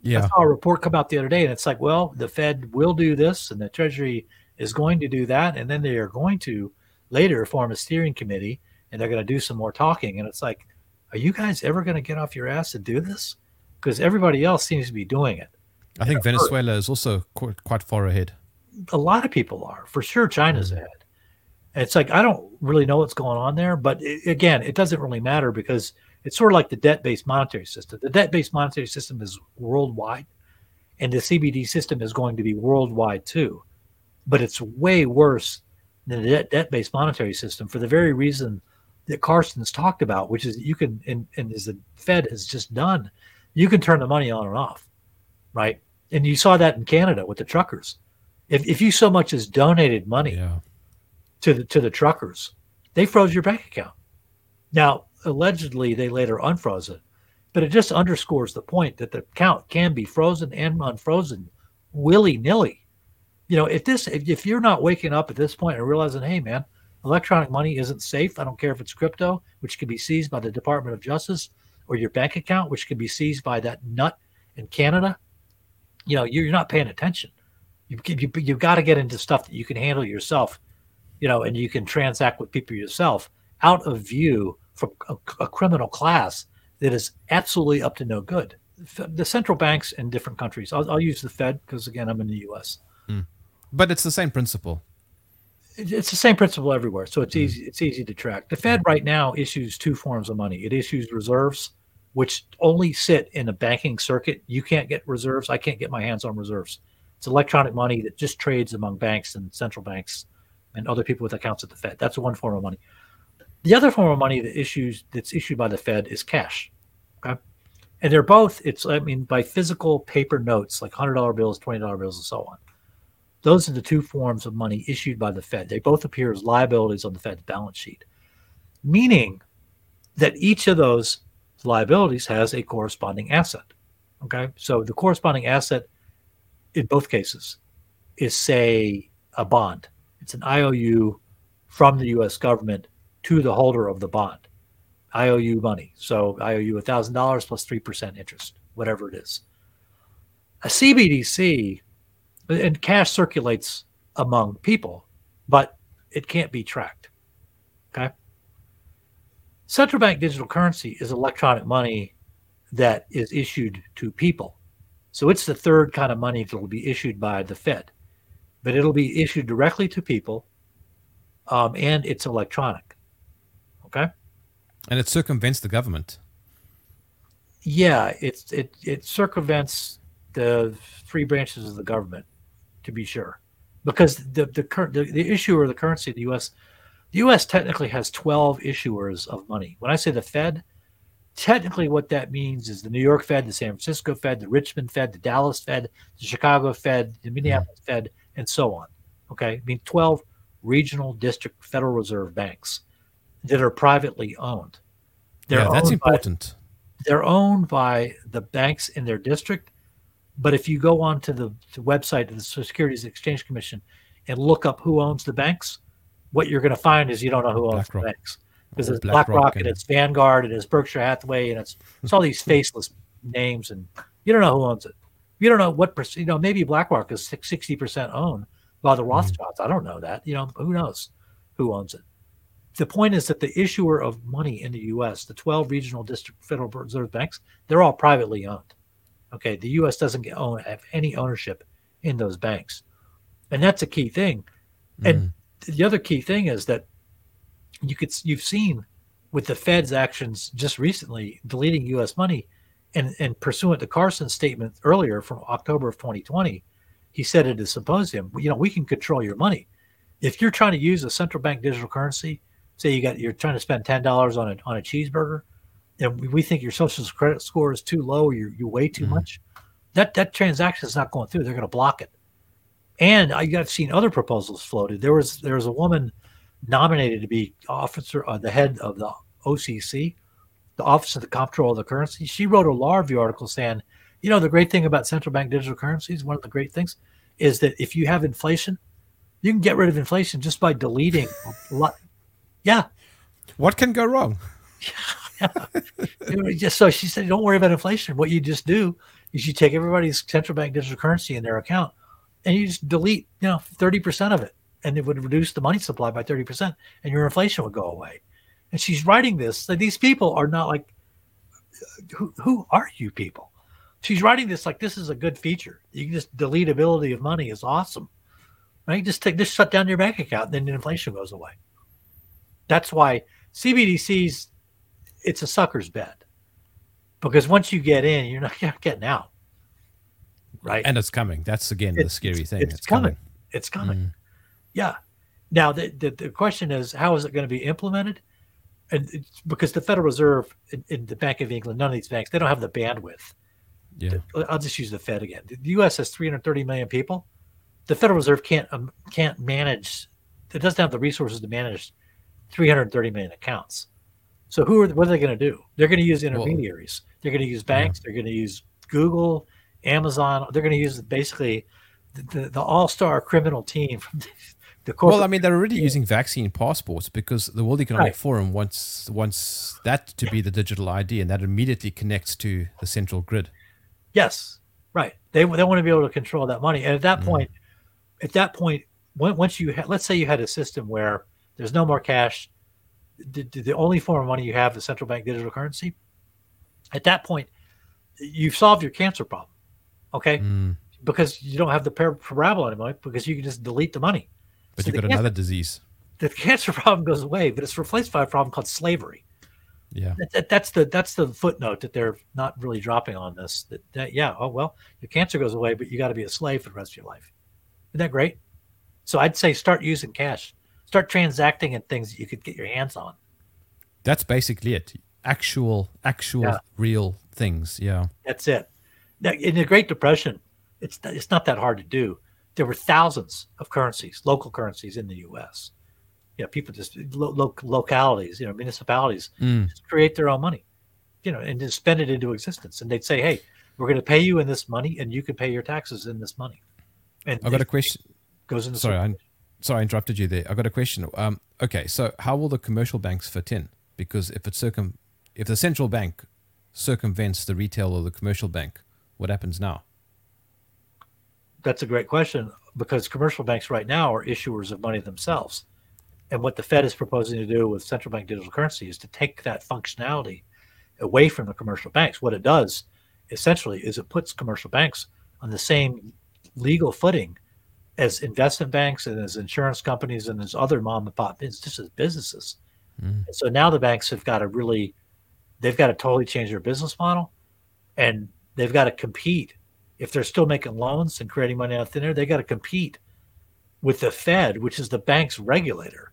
Yeah, I saw a report come out the other day, and it's like, well, the Fed will do this, and the Treasury is going to do that, and then they are going to later form a steering committee, and they're going to do some more talking. And it's like, are you guys ever going to get off your ass and do this? Because everybody else seems to be doing it. I think Venezuela is also quite, quite far ahead. A lot of people are. For sure, China's ahead. And it's like, I don't really know what's going on there, but it, again, it doesn't really matter because it's sort of like the debt-based monetary system. The debt-based monetary system is worldwide, and the C B D system is going to be worldwide too. but it's way worse than the debt-based monetary system for the very reason that Carstens talked about, which is you can, and, and as the Fed has just done, you can turn the money on and off, right? And you saw that in Canada with the truckers. If if you so much as donated money yeah. to the to the truckers, they froze your bank account. Now, allegedly, they later unfroze it, but it just underscores the point that the account can be frozen and unfrozen willy-nilly. You know, if this if, if you're not waking up at this point and realizing, hey, man, electronic money isn't safe. I don't care if it's crypto, which can be seized by the Department of Justice, or your bank account, which can be seized by that nut in Canada. You know, you're not paying attention. You, you, you've got to get into stuff that you can handle yourself, you know, and you can transact with people yourself out of view from a, a criminal class that is absolutely up to no good. The central banks in different countries, I'll, I'll use the Fed because, again, I'm in the U S. Mm. But it's the same principle. It's the same principle everywhere, so it's easy. It's easy to track. The Fed right now issues two forms of money. It issues reserves, which only sit in a banking circuit. You can't get reserves. I can't get my hands on reserves. It's electronic money that just trades among banks and central banks and other people with accounts at the Fed. That's one form of money. The other form of money that issues that's issued by the Fed is cash. Okay, and they're both. It's I mean by physical paper notes like one hundred dollar bills, twenty dollar bills, and so on. Those are the two forms of money issued by the Fed. They both appear as liabilities on the Fed's balance sheet, meaning that each of those liabilities has a corresponding asset. Okay, so the corresponding asset in both cases is, say, a bond. It's an I O U from the U S government to the holder of the bond. I O U money. So I owe you one thousand dollars plus three percent interest, whatever it is. A C B D C. And cash circulates among people, but it can't be tracked. Okay. Central bank digital currency is electronic money that is issued to people. So it's the third kind of money that will be issued by the Fed, but it'll be issued directly to people, um, and it's electronic. Okay. And it circumvents the government. Yeah, it's it it circumvents the three branches of the government. To be sure, because the the, cur- the the issuer of the currency, the U S, the U S technically has twelve issuers of money. When I say the Fed, technically what that means is the New York Fed, the San Francisco Fed, the Richmond Fed, the Dallas Fed, the Chicago Fed, the Minneapolis yeah. Fed, and so on. Okay, I mean twelve regional district Federal Reserve banks that are privately owned. They're yeah, that's owned important. By, they're owned by the banks in their district. But if you go onto the, the website of the Securities and Exchange Commission and look up who owns the banks, what you're going to find is you don't know who owns BlackRock. The banks. Because it's BlackRock Rock and, and it's Vanguard and it's Berkshire Hathaway and it's, it's all these faceless names and you don't know who owns it. You don't know what percent, you know, maybe BlackRock is sixty percent owned by the Rothschilds. Mm-hmm. I don't know that. You know, who knows who owns it? The point is that the issuer of money in the U S, the twelve regional district Federal Reserve banks, they're all privately owned. Okay, the U S doesn't get own, have any ownership in those banks. And that's a key thing. And mm. the other key thing is that you could, you've seen with the Fed's actions just recently, deleting U S money, and, and pursuant to Carstens' statement earlier from October of twenty twenty, he said at a symposium, you know, we can control your money. If you're trying to use a central bank digital currency, say you got, you're trying to spend ten dollars on a, on a cheeseburger, and we think your social credit score is too low, or you you weigh too mm. much, that that transaction is not going through. They're going to block it. And I, I've seen other proposals floated. There was there was a woman nominated to be officer, uh, the head of the O C C, the Office of the Comptroller of the Currency. She wrote a law review article saying, you know, the great thing about central bank digital currencies, one of the great things, is that if you have inflation, you can get rid of inflation just by deleting a lot. Yeah. What can go wrong? Yeah. Just so she said, don't worry about inflation. What you just do is you take everybody's central bank digital currency in their account and you just delete, you know, thirty percent of it, and it would reduce the money supply by thirty percent, and your inflation would go away. And she's writing this. So these people are not like, who, who are you people? She's writing this like this is a good feature. You can just deletability of money is awesome, right? Just take, just shut down your bank account, and then the inflation goes away. That's why C B D Cs. It's a sucker's bet, because once you get in, you're not, you're not getting out, right? And it's coming. That's again the it's, scary thing. It's, it's, it's coming. coming. It's coming. Mm. Yeah. Now, the, the, the question is, how is it going to be implemented? And because the Federal Reserve and the Bank of England, none of these banks, they don't have the bandwidth. Yeah. I'll just use the Fed again. The U S has three hundred thirty million people. The Federal Reserve can't um, can't manage. It doesn't have the resources to manage three hundred thirty million accounts. So who are what are they going to do? They're going to use intermediaries. Well, they're going to use banks. Yeah. They're going to use Google, Amazon. They're going to use basically the, the, the all-star criminal team from the, the corporate. Well, I mean, they're already yeah. using vaccine passports because the World Economic right. Forum wants wants that to be the digital I D, and that immediately connects to the central grid. Yes, right. They they want to be able to control that money, and at that mm. point, at that point, when, once you ha- let's say you had a system where there's no more cash. The, the only form of money you have is central bank digital currency. At that point, you've solved your cancer problem, okay? Mm. Because you don't have the parabola anymore because you can just delete the money. But so you've got cancer, another disease. The cancer problem goes away, but it's replaced by a problem called slavery. Yeah, that, that, that's the that's the footnote that they're not really dropping on this. That, that yeah, oh well, your cancer goes away, but you got to be a slave for the rest of your life. Isn't that great? So I'd say start using cash. Start transacting in things that you could get your hands on. That's basically it. Actual, actual, yeah. real things. Yeah. That's it. Now, in the Great Depression, it's it's not that hard to do. There were thousands of currencies, local currencies in the U S. You know, people just lo- lo- localities, you know, municipalities mm. just create their own money, you know, and just spend it into existence. And they'd say, "Hey, we're going to pay you in this money, and you can pay your taxes in this money." And I've got a question. Goes into sorry. I- Sorry, I interrupted you there. I've got a question. Um, okay, so how will the commercial banks fit in? Because if it circum, if the central bank circumvents the retail or the commercial bank, what happens now? That's a great question, because commercial banks right now are issuers of money themselves. And what the Fed is proposing to do with central bank digital currency is to take that functionality away from the commercial banks. What it does, essentially, is it puts commercial banks on the same legal footing as investment banks and as insurance companies and as other mom and pop businesses, just as businesses. Mm. So now the banks have got to really, they've got to totally change their business model, and they've got to compete. If they're still making loans and creating money out of thin air, they got to compete with the Fed, which is the bank's regulator.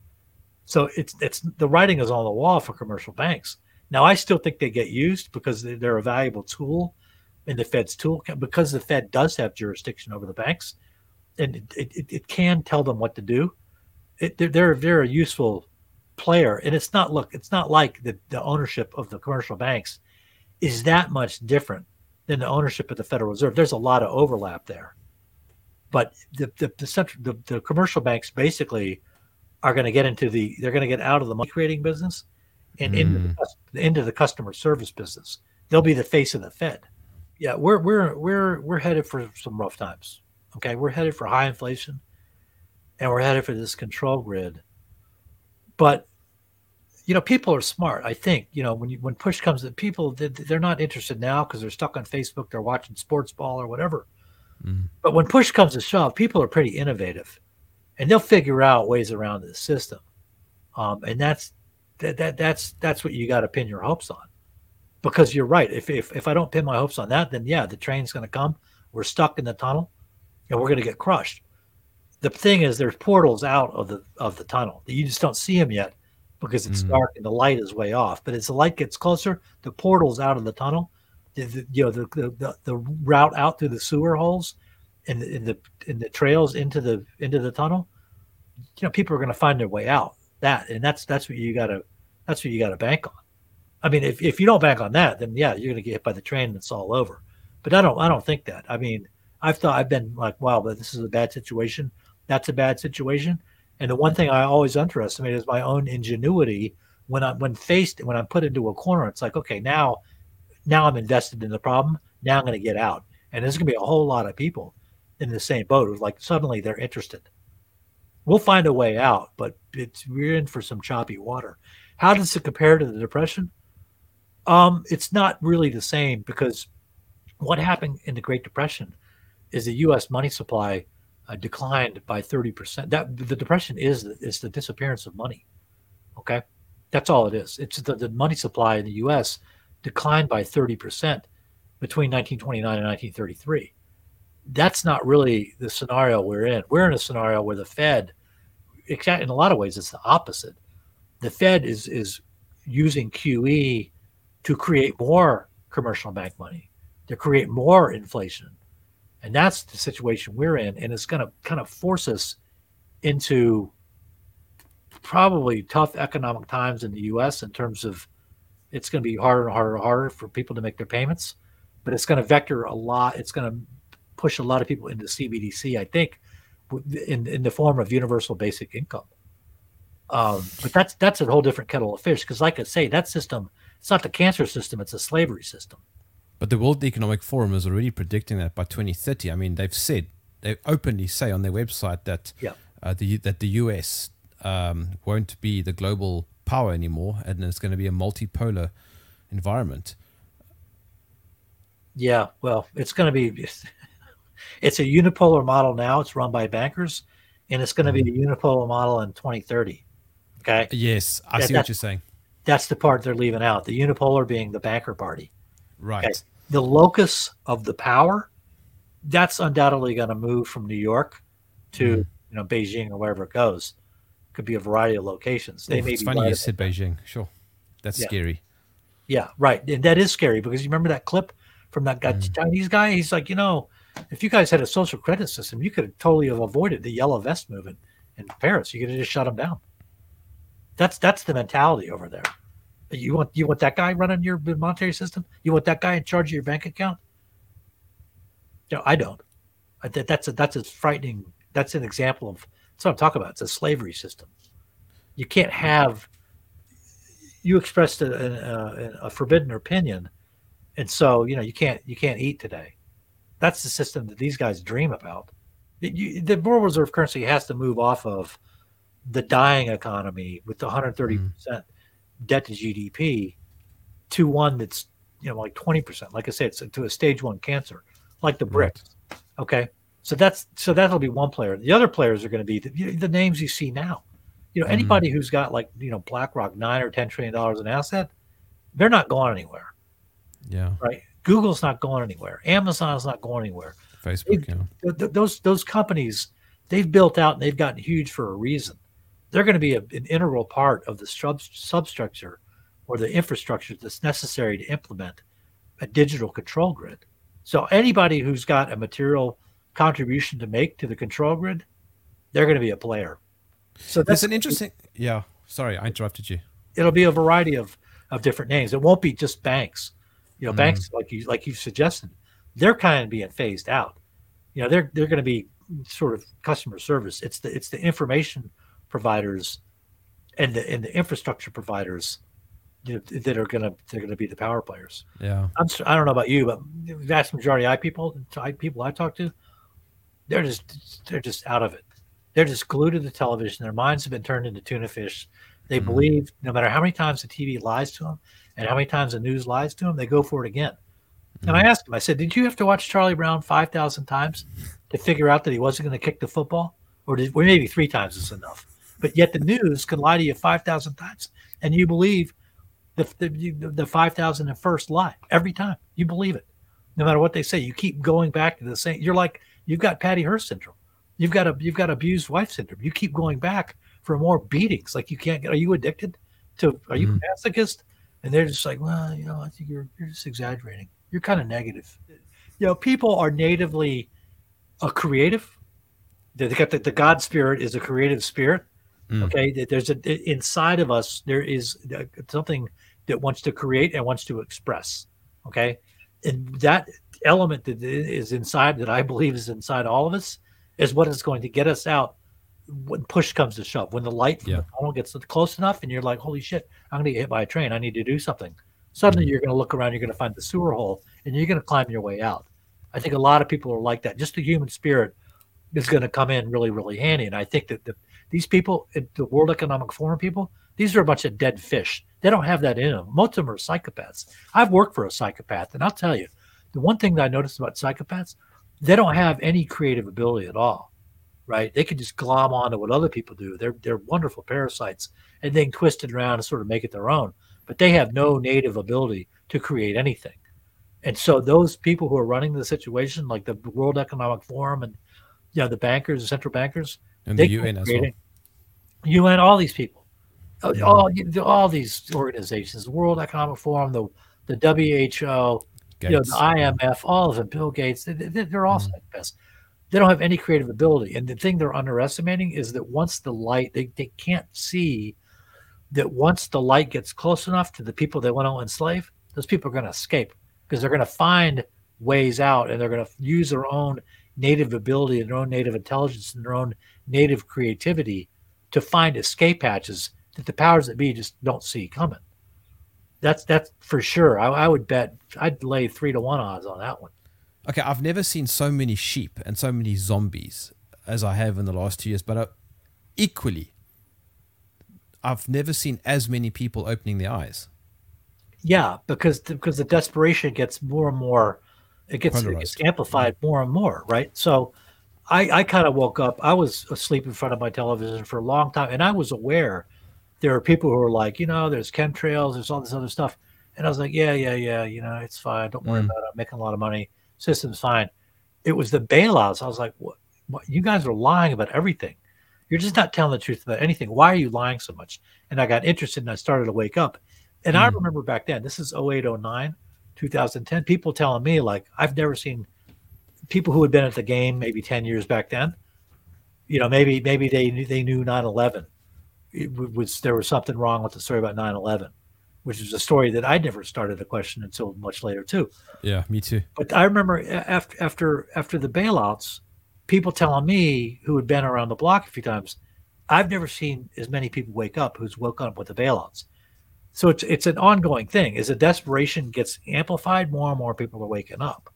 So it's, it's the writing is on the wall for commercial banks. Now, I still think they get used because they're a valuable tool in the Fed's tool, because the Fed does have jurisdiction over the banks. And it, it, it can tell them what to do. It, they're, they're a very useful player. And it's not, look, it's not like the, the ownership of the commercial banks is that much different than the ownership of the Federal Reserve. There's a lot of overlap there. But the the the, central, the, the commercial banks basically are going to get into the, they're going to get out of the money creating business and mm. into, the, into the customer service business. They'll be the face of the Fed. Yeah, we're we're we're we're headed for some rough times. Okay, we're headed for high inflation, and we're headed for this control grid. But, you know, people are smart. I think, you know, when you, when push comes to people, they're not interested now because they're stuck on Facebook, they're watching sports ball or whatever. Mm. But when push comes to shove, people are pretty innovative, and they'll figure out ways around this system. Um, and that's that, that that's that's what you got to pin your hopes on, because you're right. If if if I don't pin my hopes on that, then yeah, the train's going to come. We're stuck in the tunnel. And we're going to get crushed. The thing is, there's portals out of the of the tunnel. You just don't see them yet because it's mm. dark and the light is way off. But as the light gets closer, the portals out of the tunnel, the, the, you know, the, the the route out through the sewer holes, and in the in the, the trails into the into the tunnel, you know, people are going to find their way out. That and that's that's what you got to that's what you got to bank on. I mean, if if you don't bank on that, then yeah, you're going to get hit by the train and it's all over. But I don't I don't think that. I mean. I've thought I've been like, wow, but this is a bad situation. That's a bad situation. And the one thing I always underestimate is my own ingenuity when I when faced when I'm put into a corner. It's like, okay, now, now I'm invested in the problem. Now I'm going to get out, and there's going to be a whole lot of people in the same boat. Who's like suddenly they're interested. We'll find a way out, but it's we're in for some choppy water. How does it compare to the Depression? Um, it's not really the same, because what happened in the Great Depression is the U S money supply uh, declined by thirty percent. That the Depression is is the disappearance of money. Okay, that's all it is. It's the, the money supply in the U S declined by thirty percent between nineteen twenty-nine and nineteen thirty-three. That's not really the scenario we're in. We're in a scenario where the Fed exact in a lot of ways, it's the opposite. The Fed is is using Q E to create more commercial bank money, to create more inflation. And that's the situation we're in. And it's going to kind of force us into probably tough economic times in the U S in terms of it's going to be harder and harder and harder for people to make their payments. But it's going to vector a lot. It's going to push a lot of people into C B D C, I think, in in the form of universal basic income. Um, but that's that's a whole different kettle of fish, because like I say, that system, it's not the cancer system, it's a slavery system. But the World Economic Forum is already predicting that by twenty thirty. I mean, they've said, they openly say on their website that yeah. uh, the that the U S um, won't be the global power anymore, and it's going to be a multipolar environment. Yeah, well, it's going to be, it's a unipolar model now. It's run by bankers, and it's going to be a unipolar model in twenty thirty. Okay. Yes, I that, see what you're saying. That's the part they're leaving out. The unipolar being the banker party. Right. Okay. The locus of the power, that's undoubtedly going to move from New York to, you know, Beijing or wherever it goes. Could be a variety of locations. They Ooh, may it's be funny right you said there. Beijing. Sure. That's yeah. scary. Yeah, right. And that is scary, because you remember that clip from that guy, mm. Chinese guy? He's like, you know, if you guys had a social credit system, you could have totally have avoided the yellow vest movement in Paris. You could have just shut them down. That's that's the mentality over there. You want you want that guy running your monetary system? You want that guy in charge of your bank account? No, I don't. I, that, that's a, that's a frightening. That's an example of that's what I'm talking about. It's a slavery system. You can't have. You expressed a, a, a forbidden opinion, and so you know you can't you can't eat today. That's the system that these guys dream about. You, the World Reserve currency has to move off of the dying economy with the one hundred thirty percent mm. debt to G D P to one that's, you know, like twenty percent. Like I said, it's to a stage one cancer, like the BRICS. Right. Okay. So that's, so that'll be one player. The other players are going to be the, the names you see now. You know, mm. anybody who's got like, you know, BlackRock nine or ten trillion dollars in asset, they're not going anywhere. Yeah. Right. Google's not going anywhere. Amazon's not going anywhere. Facebook, yeah. th- th- those those companies, they've built out and they've gotten huge for a reason. They're going to be a, an integral part of the sub- substructure or the infrastructure that's necessary to implement a digital control grid. So anybody who's got a material contribution to make to the control grid, they're going to be a player. So that's, that's an interesting. Yeah, sorry, I interrupted you. It'll be a variety of of different names. It won't be just banks. You know, mm. banks, like you like you suggested, they're kind of being phased out. You know, they're they're going to be sort of customer service. It's the it's the information providers and the and the infrastructure providers, you know, that are going to they're going to be the power players. Yeah, I'm, I don't know about you, but the vast majority of I people I, people I talk to, they're just they're just out of it. They're just glued to the television. Their minds have been turned into tuna fish. They mm. believe no matter how many times the T V lies to them and how many times the news lies to them, they go for it again. Mm. And I asked him, I said, did you have to watch Charlie Brown five thousand times to figure out that he wasn't going to kick the football? Or did, well, maybe three times is enough. But yet the news can lie to you five thousand times, and you believe the, the, the five thousand first lie every time. You believe it. No matter what they say, you keep going back to the same. You're like, you've got Patty Hearst syndrome. You've got a, you've got abused wife syndrome. You keep going back for more beatings. Like you can't get, are you addicted to, are you mm. a masochist? And they're just like, well, you know, I think you're you're just exaggerating. You're kind of negative. You know, people are natively a creative. They got the, the God spirit is a creative spirit. Mm. Okay, there's a inside of us. There is something that wants to create and wants to express. Okay, and that element that is inside, that I believe is inside all of us, is what is going to get us out when push comes to shove, when the light from yeah. the tunnel gets close enough and you're like, holy shit, I'm going to get hit by a train. I need to do something. Suddenly mm-hmm. you're going to look around, you're going to find the sewer hole, and you're going to climb your way out. I think a lot of people are like that. Just the human spirit is going to come in really, really handy. And I think that the, these people, the World Economic Forum people, these are a bunch of dead fish. They don't have that in them. Most of them are psychopaths. I've worked for a psychopath, and I'll tell you, the one thing that I noticed about psychopaths, they don't have any creative ability at all. Right, they can just glom onto what other people do. They're they're wonderful parasites, and then twist it around and sort of make it their own. But they have no native ability to create anything. And so those people who are running the situation, like the World Economic Forum and, you know, the bankers, the central bankers, and they the U N as well. U N, all these people, all, all these organizations, the World Economic Forum, the the W H O, you know, the I M F, all of them, Bill Gates, they, they're all psychopaths. They don't have any creative ability. And the thing they're underestimating is that once the light, they, they can't see that once the light gets close enough to the people they want to enslave, those people are going to escape because they're going to find ways out and they're going to use their own native ability and their own native intelligence and their own native creativity to find escape hatches that the powers that be just don't see coming. That's that's for sure. I, I would bet, I'd lay three to one odds on that one. Okay, I've never seen so many sheep and so many zombies as I have in the last two years, but I, equally, I've never seen as many people opening their eyes. Yeah, because the, because the desperation gets more and more, it gets, it gets amplified yeah. more and more, right? So I, I kind of woke up, I was asleep in front of my television for a long time, and I was aware there are people who are like, you know, there's chemtrails, there's all this other stuff. And I was like, yeah, yeah, yeah, you know, it's fine. Don't worry mm. about it. I'm making a lot of money. System's fine. It was the bailouts. I was like, what, what? You guys are lying about everything. You're just not telling the truth about anything. Why are you lying so much? And I got interested and I started to wake up. And mm. I remember back then, this is oh eight, oh nine, two thousand ten, people telling me, like, I've never seen people who had been at the game maybe ten years back then. You know, maybe maybe they knew, they knew nine eleven. It was, there was something wrong with the story about nine eleven, which is a story that I never started to question until much later too. Yeah, me too. But I remember after after after the bailouts, people telling me who had been around the block a few times, I've never seen as many people wake up who's woke up with the bailouts. So it's it's an ongoing thing. As the desperation gets amplified, more and more people are waking up.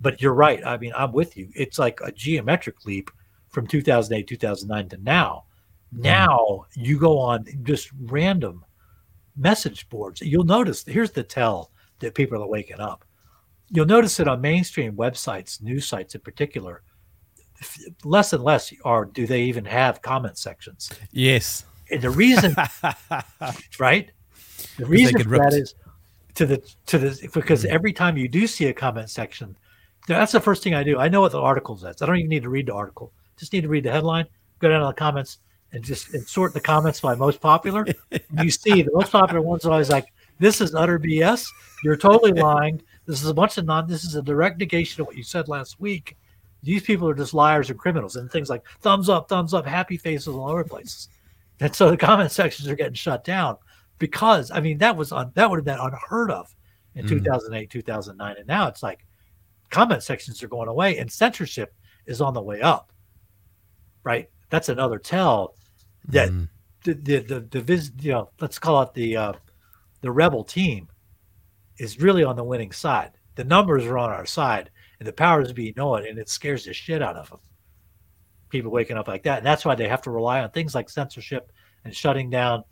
But you're right. I mean, I'm with you. It's like a geometric leap from two thousand eight, two thousand nine to now. Now you go on just random message boards. You'll notice, here's the tell that people are waking up. You'll notice that on mainstream websites, news sites in particular, less and less are, do they even have comment sections? Yes. And the reason, right? The reason for that is to the, to the, because every time you do see a comment section, that's the first thing I do. I know what the article says. I don't even need to read the article. Just need to read the headline, go down to the comments, and just and sort the comments by most popular. You see the most popular ones are always like, this is utter B S. You're totally lying. This is a bunch of non, this is a direct negation of what you said last week. These people are just liars and criminals, and things like thumbs up, thumbs up, happy faces all over places. And so the comment sections are getting shut down because, I mean, that was on, that would have been unheard of in mm. two thousand eight, two thousand nine. And now it's like comment sections are going away and censorship is on the way up, right? That's another tell that mm. the, the, the, the, the, you know, let's call it the, uh, the rebel team is really on the winning side. The numbers are on our side and the powers be know it, and it scares the shit out of them. People waking up like that. And that's why they have to rely on things like censorship and shutting down,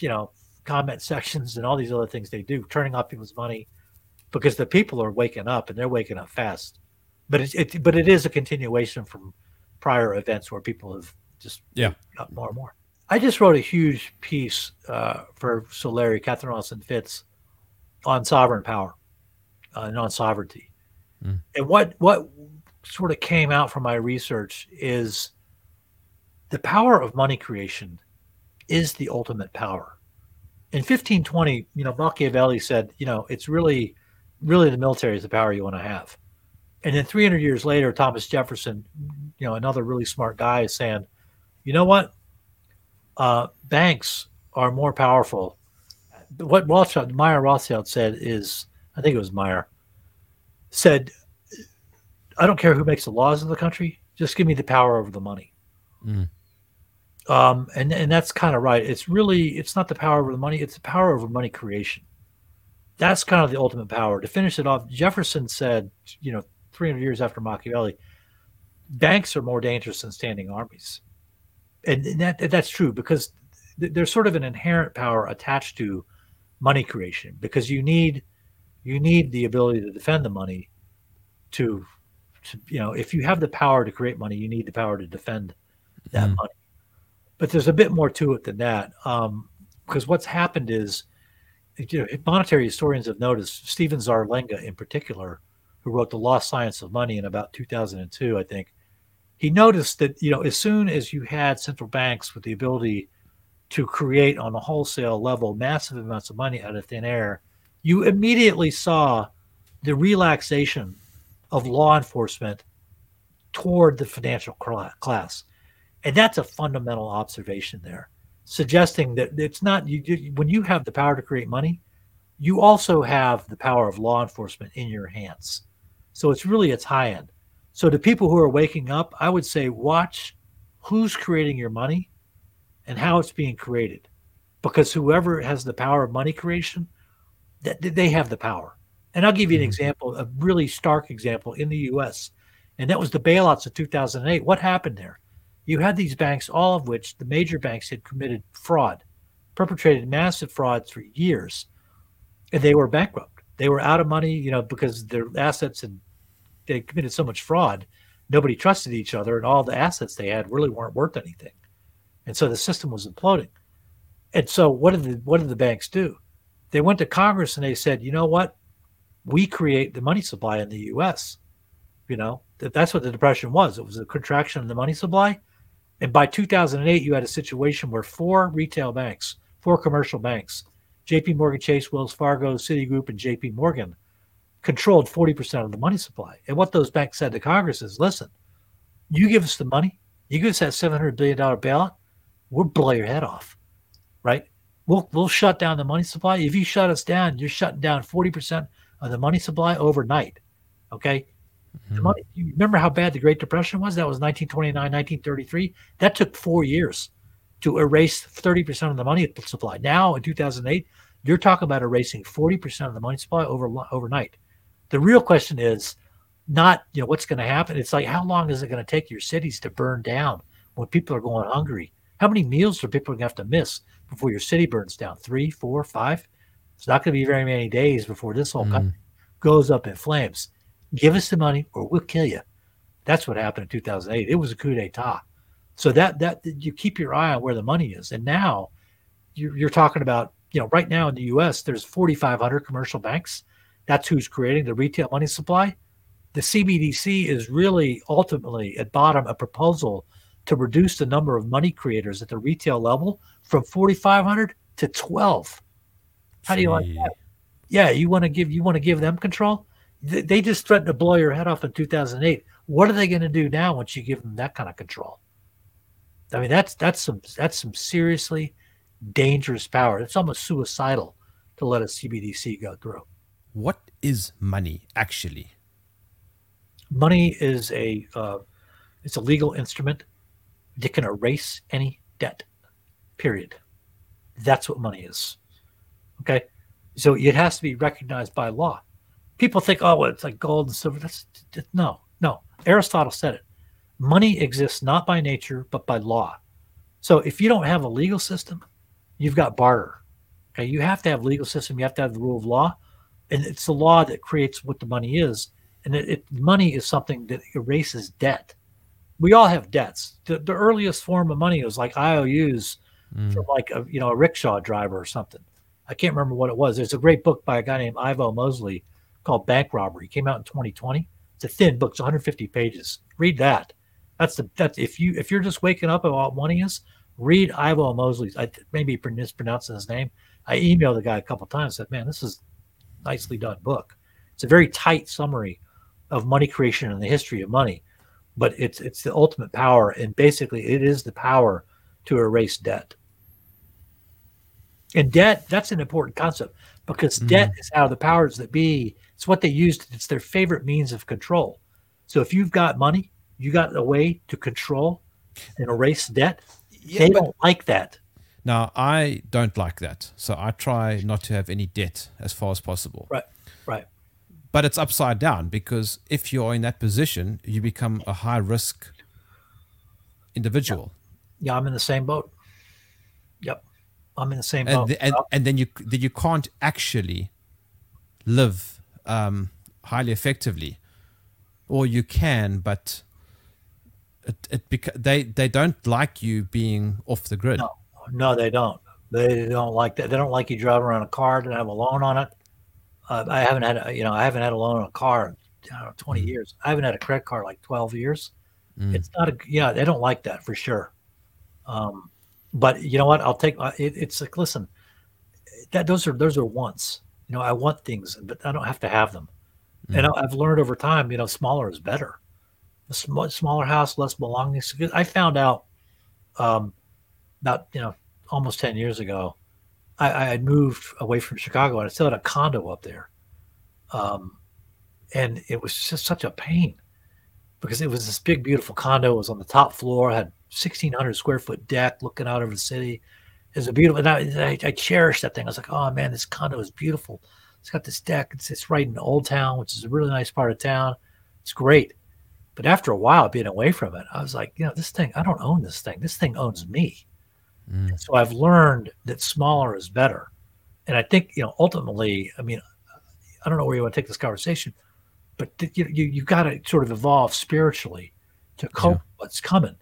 you know, comment sections and all these other things they do, turning off people's money, because the people are waking up and they're waking up fast. But it's, it, but it is a continuation from prior events where people have just yeah got more and more. I just wrote a huge piece uh, for Soleri, Kathanos, and Fitz on sovereign power uh, and on sovereignty. Mm. And what what sort of came out from my research is the power of money creation is the ultimate power. In fifteen twenty, you know, Machiavelli said, you know, it's really, really the military is the power you want to have. And then three hundred years later, Thomas Jefferson, you know, another really smart guy, is saying, you know what? Uh, banks are more powerful. What Rothschild, Meyer Rothschild said is, I think it was Meyer, said, I don't care who makes the laws of the country. Just give me the power over the money. Mm. Um, and, and that's kind of right. It's really, it's not the power over the money. It's the power over money creation. That's kind of the ultimate power. To finish it off, Jefferson said, you know, three hundred years after Machiavelli, banks are more dangerous than standing armies. And, and that that's true, because th- there's sort of an inherent power attached to money creation, because you need you need the ability to defend the money to, to you know, if you have the power to create money, you need the power to defend that mm-hmm. money. But there's a bit more to it than that, um, because what's happened is, you know, monetary historians have noticed, Stephen Zarlenga in particular, who wrote The Lost Science of Money in about two thousand two, I think, he noticed that, you know, as soon as you had central banks with the ability to create on a wholesale level massive amounts of money out of thin air, you immediately saw the relaxation of law enforcement toward the financial class. And that's a fundamental observation there, suggesting that it's not, you, when you have the power to create money, you also have the power of law enforcement in your hands. So it's really, it's high end. So to people who are waking up, I would say, watch who's creating your money and how it's being created, because whoever has the power of money creation, that they have the power. And I'll give you an example, a really stark example in the U S, and that was the bailouts of two thousand eight. What happened there? You had these banks, all of which the major banks had committed fraud, perpetrated massive frauds for years, and they were bankrupt. They were out of money, you know, because their assets, and they committed so much fraud, nobody trusted each other, and all the assets they had really weren't worth anything. And so the system was imploding. And so what did the what did the banks do? They went to Congress and they said, you know what? We create the money supply in the U S. You know, that that's what the Depression was. It was a contraction in the money supply. And by two thousand eight, you had a situation where four retail banks, four commercial banks, J P Morgan Chase, Wells Fargo, Citigroup, and J P Morgan, controlled forty percent of the money supply. And what those banks said to Congress is, listen, you give us the money, you give us that seven hundred billion dollars bailout, we'll blow your head off, right? We'll, we'll shut down the money supply. If you shut us down, you're shutting down forty percent of the money supply overnight, okay? Mm-hmm. The money, you remember how bad the Great Depression was? That was nineteen twenty-nine, nineteen thirty-three. That took four years to erase thirty percent of the money supply. Now, in two thousand eight, you're talking about erasing forty percent of the money supply over, overnight. The real question is not, you know, what's going to happen. It's like, how long is it going to take your cities to burn down when people are going hungry? How many meals are people going to have to miss before your city burns down? Three, four, five? It's not going to be very many days before this whole mm. country goes up in flames. Give us the money or we'll kill you. That's what happened in two thousand eight. It was a coup d'etat. So that that you keep your eye on where the money is. And now you're, you're talking about, you know, right now in the U S, there's forty-five hundred commercial banks. That's who's creating the retail money supply. The C B D C is really ultimately at bottom a proposal to reduce the number of money creators at the retail level from forty-five hundred to twelve. How do you like that? Yeah, you want to give you want to give them control? They just threatened to blow your head off in two thousand eight. What are they going to do now once you give them that kind of control? I mean, that's that's some that's some seriously dangerous power. It's almost suicidal to let a C B D C go through. What is money actually? Money is a uh, it's a legal instrument that can erase any debt. Period. That's what money is. Okay, so it has to be recognized by law. People think, oh, well, it's like gold and silver. That's, that's no, no. Aristotle said it. Money exists not by nature, but by law. So if you don't have a legal system, you've got barter. Okay, you have to have a legal system. You have to have the rule of law. And it's the law that creates what the money is. And it, it, money is something that erases debt. We all have debts. The, the earliest form of money was like I O Us mm. from like a, you know, a rickshaw driver or something. I can't remember what it was. There's a great book by a guy named Ivo Mosley called Bank Robbery. It came out in twenty twenty. It's a thin book. It's one hundred fifty pages. Read that. That's the that's if you if you're just waking up about what money is, read Ivo Mosley's. I maybe mispronouncing his name. I emailed the guy a couple of times. Said, man, this is a nicely done book. It's a very tight summary of money creation and the history of money, but it's it's the ultimate power, and basically it is the power to erase debt. And debt, that's an important concept, because mm. debt is how the powers that be. It's what they used. It's their favorite means of control. So if you've got money, you got a way to control and erase debt. Yeah, they don't like that. Now, I don't like that. So I try not to have any debt as far as possible. Right, right. But it's upside down, because if you're in that position, you become a high-risk individual. Yeah. yeah, I'm in the same boat. Yep, I'm in the same and boat. The, and, and then you then you can't actually live um, highly effectively. Or you can, but... It, it beca- they they don't like you being off the grid. No, no, they don't. They don't like that. They don't like you driving around a car. They don't have a loan on it. Uh, I haven't had a, you know I haven't had a loan on a car in I don't know, twenty years. I haven't had a credit card in like twelve years. Mm. It's not a, yeah, they don't like that for sure. Um, but you know what? I'll take it. It's like, listen, that those are, those are wants. You know, I want things, but I don't have to have them. Mm. And I've learned over time, you know, smaller is better. A sm- smaller house, less belongings. I found out um, about, you know, almost ten years ago, I, I had moved away from Chicago and I still had a condo up there. Um, and it was just such a pain because it was this big, beautiful condo. It was on the top floor, had sixteen hundred square foot deck looking out over the city. It was a beautiful, and I, I, I cherished that thing. I was like, oh man, this condo is beautiful. It's got this deck. It's, it's right in Old Town, which is a really nice part of town. It's great. But after a while being away from it, I was like, you know, this thing, I don't own this thing. This thing owns me. Mm. And so I've learned that smaller is better. And I think, you know, ultimately, I mean, I don't know where you want to take this conversation, but th- you, you, you've got to sort of evolve spiritually to cope yeah. with what's coming.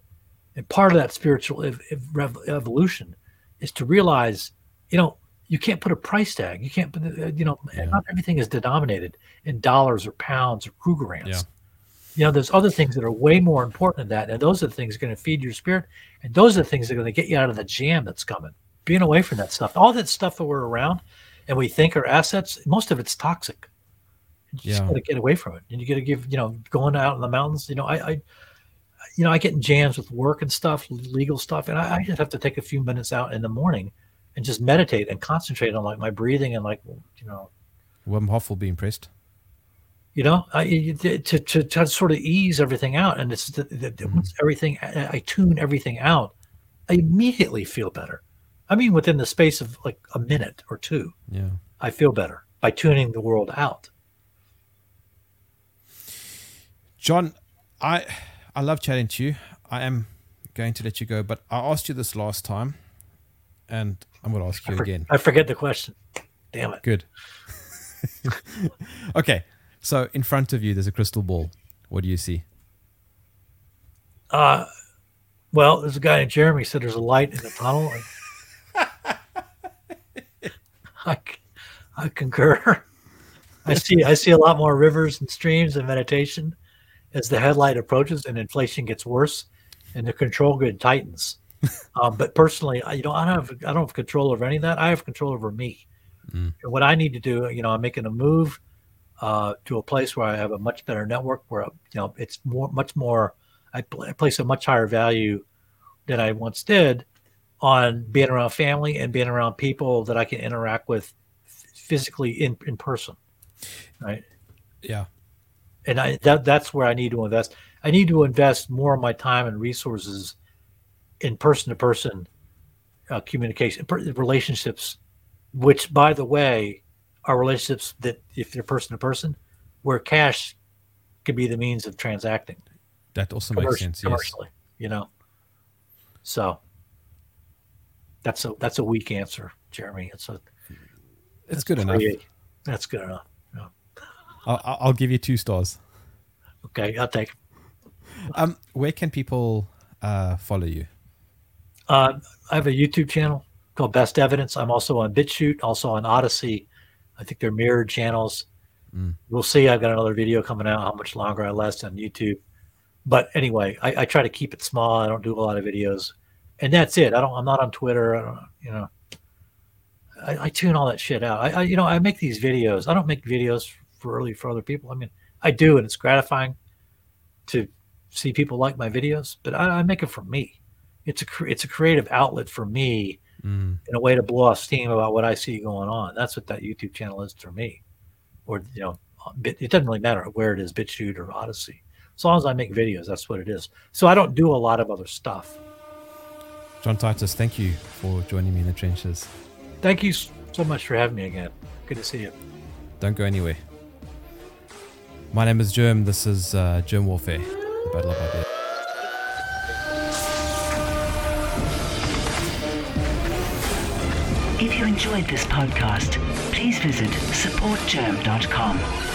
And part of that spiritual ev- ev- evolution is to realize, you know, you can't put a price tag. You can't, you know, yeah. not everything is denominated in dollars or pounds or Krugerrands. Yeah. You know, there's other things that are way more important than that. And those are the things that are going to feed your spirit. And those are the things that are going to get you out of the jam that's coming. Being away from that stuff, all that stuff that we're around and we think are assets, most of it's toxic. You yeah. just got to get away from it. And you got to give, you know, going out in the mountains, you know, I, I, you know, I get in jams with work and stuff, legal stuff. And I, I just have to take a few minutes out in the morning and just meditate and concentrate on like my breathing and like, you know. Wim Hof will be impressed. You know, I, to, to to sort of ease everything out, and it's the, the, mm. once everything I tune everything out, I immediately feel better. I mean, within the space of like a minute or two, yeah, I feel better by tuning the world out. John, I I love chatting to you. I am going to let you go, but I asked you this last time, and I'm going to ask you I for, again. I forget the question. Damn it. Good. Okay. So in front of you, there's a crystal ball. What do you see? Uh, well, there's a guy named Jeremy said there's a light in the tunnel. I, I concur. I see. I see a lot more rivers and streams and meditation as the headlight approaches and inflation gets worse and the control grid tightens. Um, but personally, I, you know, I don't have I don't have control over any of that. I have control over me. Mm. And what I need to do, you know, I'm making a move. Uh, to a place where I have a much better network, where you know it's more, much more. I, pl- I place a much higher value than I once did on being around family and being around people that I can interact with f- physically in, in person, right? Yeah, and I that that's where I need to invest. I need to invest more of my time and resources in person-to-person uh, communication, per- relationships, which, by the way. Are relationships that if they're person to person, where cash could be the means of transacting. That also makes sense. Commercially, yes. You know, so that's a, that's a weak answer, Jeremy. It's a, it's good enough. That's good enough. Yeah. I'll, I'll give you two stars. Okay. I'll take, um, where can people, uh, follow you? Uh, I have a YouTube channel called Best Evidence. I'm also on BitChute, also on Odyssey. I think they're mirrored channels. Mm. We'll see. I've got another video coming out, how much longer I last on YouTube. But anyway, I, I try to keep it small. I don't do a lot of videos. And that's it. I don't, I'm not on Twitter. I don't, you know, I, I tune all that shit out. I, I, you know, I make these videos. I don't make videos for really for other people. I mean, I do, and it's gratifying to see people like my videos, but I, I make it for me. It's a, it's a creative outlet for me. Mm. In a way to blow off steam about what I see going on. That's what that YouTube channel is for me. Or, you know, it doesn't really matter where it is, BitChute or Odyssey. As long as I make videos, that's what it is. So I don't do a lot of other stuff. John Titus, thank you for joining me in the trenches. Thank you so much for having me again. Good to see you. Don't go anywhere. My name is Germ. This is uh, Germ Warfare, the Battle of Ideas. If you enjoyed this podcast, please visit support germ dot com.